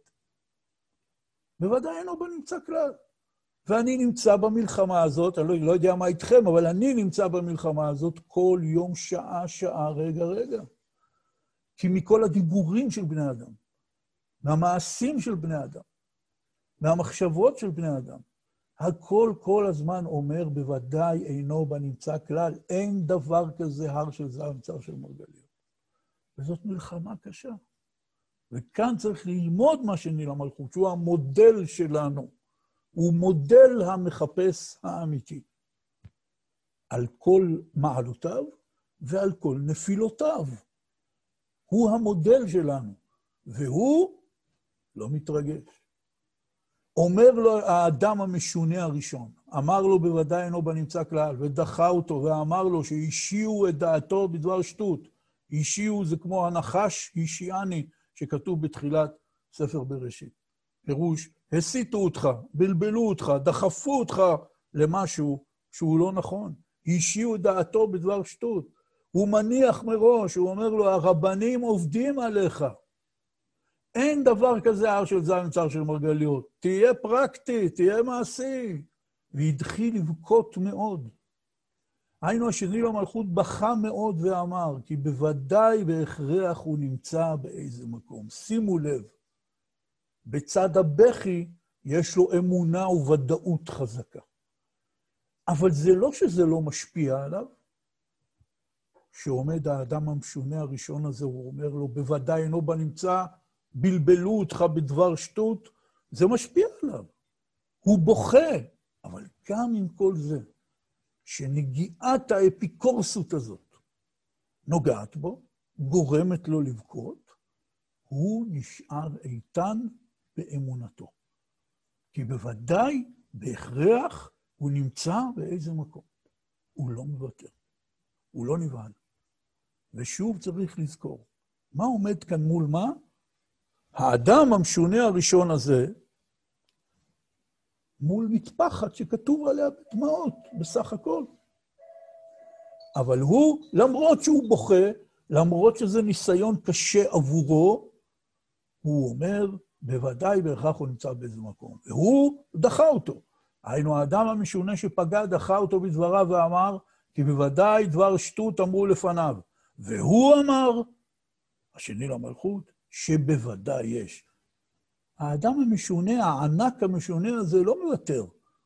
בוודאי אינו בנמצא כלל. ואני נמצא במלחמה הזאת, אני לא יודע מה איתכם, אבל אני נמצא במלחמה הזאת כל יום, שעה, רגע. כי מכל הדיבורים של בני אדם, מהמעשים של בני אדם, מהמחשבות של בני אדם, הכל כל הזמן אומר, בוודאי אינו בנמצא כלל, אין דבר כזה הר של זהב, מצר של מרגליות. וזאת מלחמה קשה. וכאן צריך ללמוד מה שני למלכות, שהוא המודל שלנו. הוא מודל המחפש האמיתי, על כל מעלותיו ועל כל נפילותיו. הוא המודל שלנו, והוא לא מתרגש. אומר לו האדם המשונה הראשון, אמר לו בוודאי אינו בנמצא כלל, ודחה אותו ואמר לו שהשיעו את דעתו בדבר שטות. השיעו זה כמו הנחש הישיעני שכתוב בתחילת ספר בראשית. פירוש, הסיטו אותך, בלבלו אותך, דחפו אותך למשהו שהוא לא נכון. השיעו דעתו בדבר שטות. הוא מניח מראש, הוא אומר לו, הרבנים עובדים עליך. אין דבר כזה הר של זין, צער של מרגליות. תהיה פרקטי, תהיה מעשי. והתחיל לבכות מאוד. היינו השני למלכות בכה מאוד ואמר, כי בוודאי בהכרח הוא נמצא באיזה מקום. שימו לב, בצד הבכי יש לו אמונה וודאות חזקה. אבל זה לא שזה לא משפיע עליו. שעומד האדם המשונה הראשון הזה, הוא אומר לו, בוודאי אינו בנמצא, בלבלו אותך בדבר שטות, זה משפיע עליו. הוא בוכה, אבל גם עם כל זה, שנגיעת האפיקורסות הזאת נוגעת בו, גורמת לו לבכות, הוא נשאר איתן באמונתו. כי בוודאי, בהכרח, הוא נמצא באיזה מקום. הוא לא מוותר, הוא לא נבהל. ושוב צריך לזכור, מה עומד כאן מול מה? האדם המשונה הראשון הזה, מול מטפחת שכתוב עליה בדמעות, בסך הכל. אבל הוא, למרות שהוא בוכה, למרות שזה ניסיון קשה עבורו, הוא אומר, בוודאי בהכרח הוא נמצא באיזה מקום. והוא דחה אותו. היינו האדם המשונה שפגע, דחה אותו בדבריו ואמר, כי בוודאי דבר שטות אמרו לפניו. והוא אמר, השני למלכות, שבוודאי יש. האדם המשונה, הענק המשונה הזה, לא מוותר.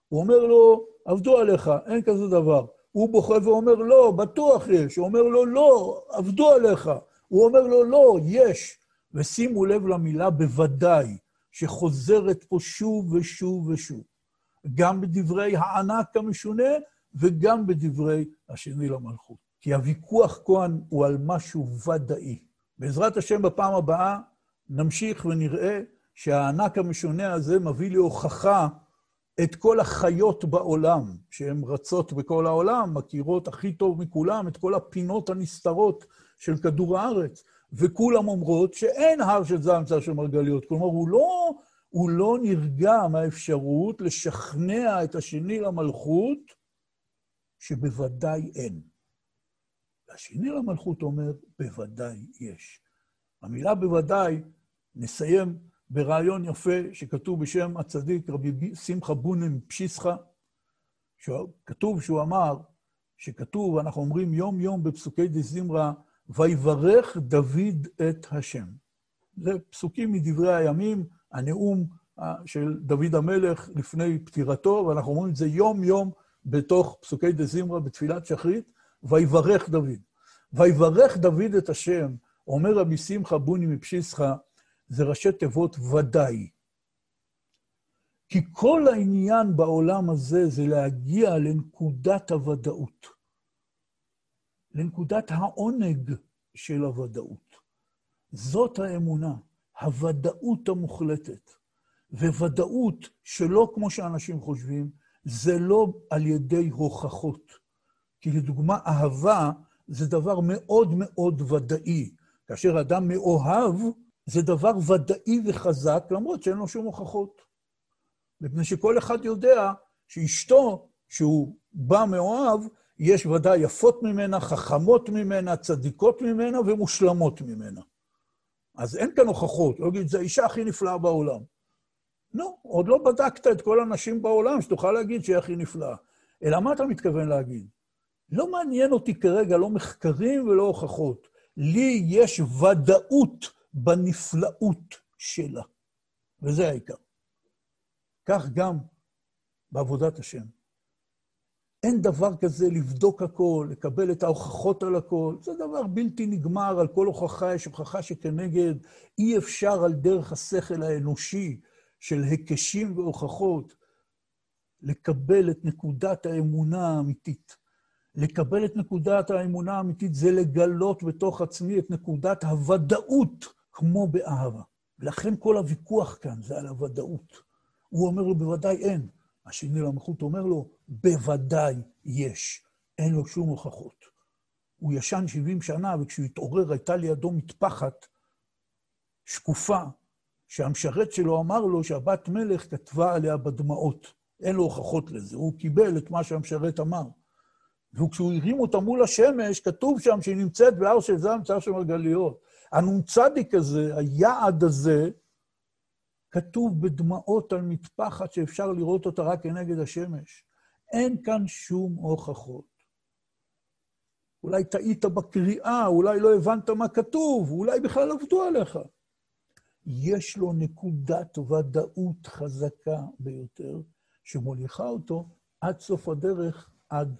הוא אומר לו, עבדו עליך, אין כזה דבר. הוא בוכה ואומר, לא, בטוח יש. הוא אומר לו, לא, עבדו עליך. הוא אומר לו, לא, יש. ושימו לב למילה בוודאי, שחוזרת פה שוב ושוב ושוב. גם בדברי הענק המשונה, וגם בדברי השני למלכות. כי הוויכוח כאן הוא על משהו ודאי. בעזרת השם בפעם הבאה, נמשיך ונראה שהענק המשונה הזה מביא להוכחה את כל החיות בעולם, שהן רצות בכל העולם, מכירות הכי טוב מכולם, את כל הפינות הנסתרות של כדור הארץ, וכולם אומרות שאין הר של זין צער של מרגליות. כלומר, הוא לא נרגע מהאפשרות לשכנע את השני למלכות, שבוודאי אין. השני למלכות אומר, בוודאי יש. המילה בוודאי, נסיים ברעיון יפה שכתוב בשם הצדיק רבי שמחה בונם פשיסחה, שכתוב שהוא אמר, שכתוב, אנחנו אומרים יום יום בפסוקי דזמרה, ויברך דוד את השם. זה פסוקים מדברי הימים, הנאום של דוד המלך לפני פטירתו, ואנחנו אומרים את זה יום יום בתוך פסוקי דזמרה בתפילת שחרית, ויברך דוד. ויברך דוד את השם, אומר רבי שמחה בונם מפשיסחה, זה ראשי תיבות ודאי. כי כל העניין בעולם הזה זה להגיע לנקודת הוודאות, לנקודת העונג של הוודאות. זאת האמונה, הוודאות המוחלטת, וודאות שלא כמו שאנשים חושבים, זה לא על ידי הוכחות. כי לדוגמה, אהבה זה דבר מאוד מאוד ודאי. כאשר אדם מאוהב, זה דבר ודאי וחזק, למרות שאין לו שום הוכחות. מפני שכל אחד יודע שאשתו, שהוא בא מאוהב, יש ודאי יפות ממנה, חכמות ממנה, צדיקות ממנה ומושלמות ממנה. אז אין כאן הוכחות, לא להגיד, זו האישה הכי נפלאה בעולם. לא, עוד לא בדקת את כל הנשים בעולם שתוכל להגיד שהיא הכי נפלאה. אלא מה אתה מתכוון להגיד? לא מעניין אותי כרגע, לא מחקרים ולא הוכחות. לי יש ודאות בנפלאות שלה, וזה העיקר. כך גם בעבודת השם. אין דבר כזה לבדוק הכל, לקבל את ההוכחות על הכל, זה דבר בלתי נגמר, על כל הוכחה יש הוכחה שכנגד, אי אפשר על דרך השכל האנושי של היקשים והוכחות, לקבל את נקודת האמונה האמיתית. לקבל את נקודת האמונה האמיתית זה לגלות בתוך עצמי את נקודת הוודאות, כמו באהבה. ולכן כל הוויכוח כאן זה על הוודאות. הוא אומר לו, בוודאי אין. השני למלכות אומר לו, בוודאי יש. אין לו שום הוכחות. הוא ישן 70 שנה, וכשהוא התעורר, הייתה לידו מטפחת שקופה, שהמשרת שלו אמר לו שהבת מלך כתבה עליה בדמעות. אין לו הוכחות לזה. הוא קיבל את מה שהמשרת אמר. וכשהוא הרים אותה מול השמש, כתוב שם שהיא נמצאת בהר של זעם, צער של מרגליות. הנון צדיק הזה, היעד הזה, כתוב בדמעות על מטפחת שאפשר לראות אותה רק כנגד השמש. אין כאן שום הוכחות. אולי טעית בקריאה, אולי לא הבנת מה כתוב, אולי בכלל עבדו עליך. יש לו נקודת ודאות חזקה ביותר, שמוליכה אותו עד סוף הדרך, עד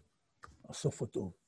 הסוף הטוב.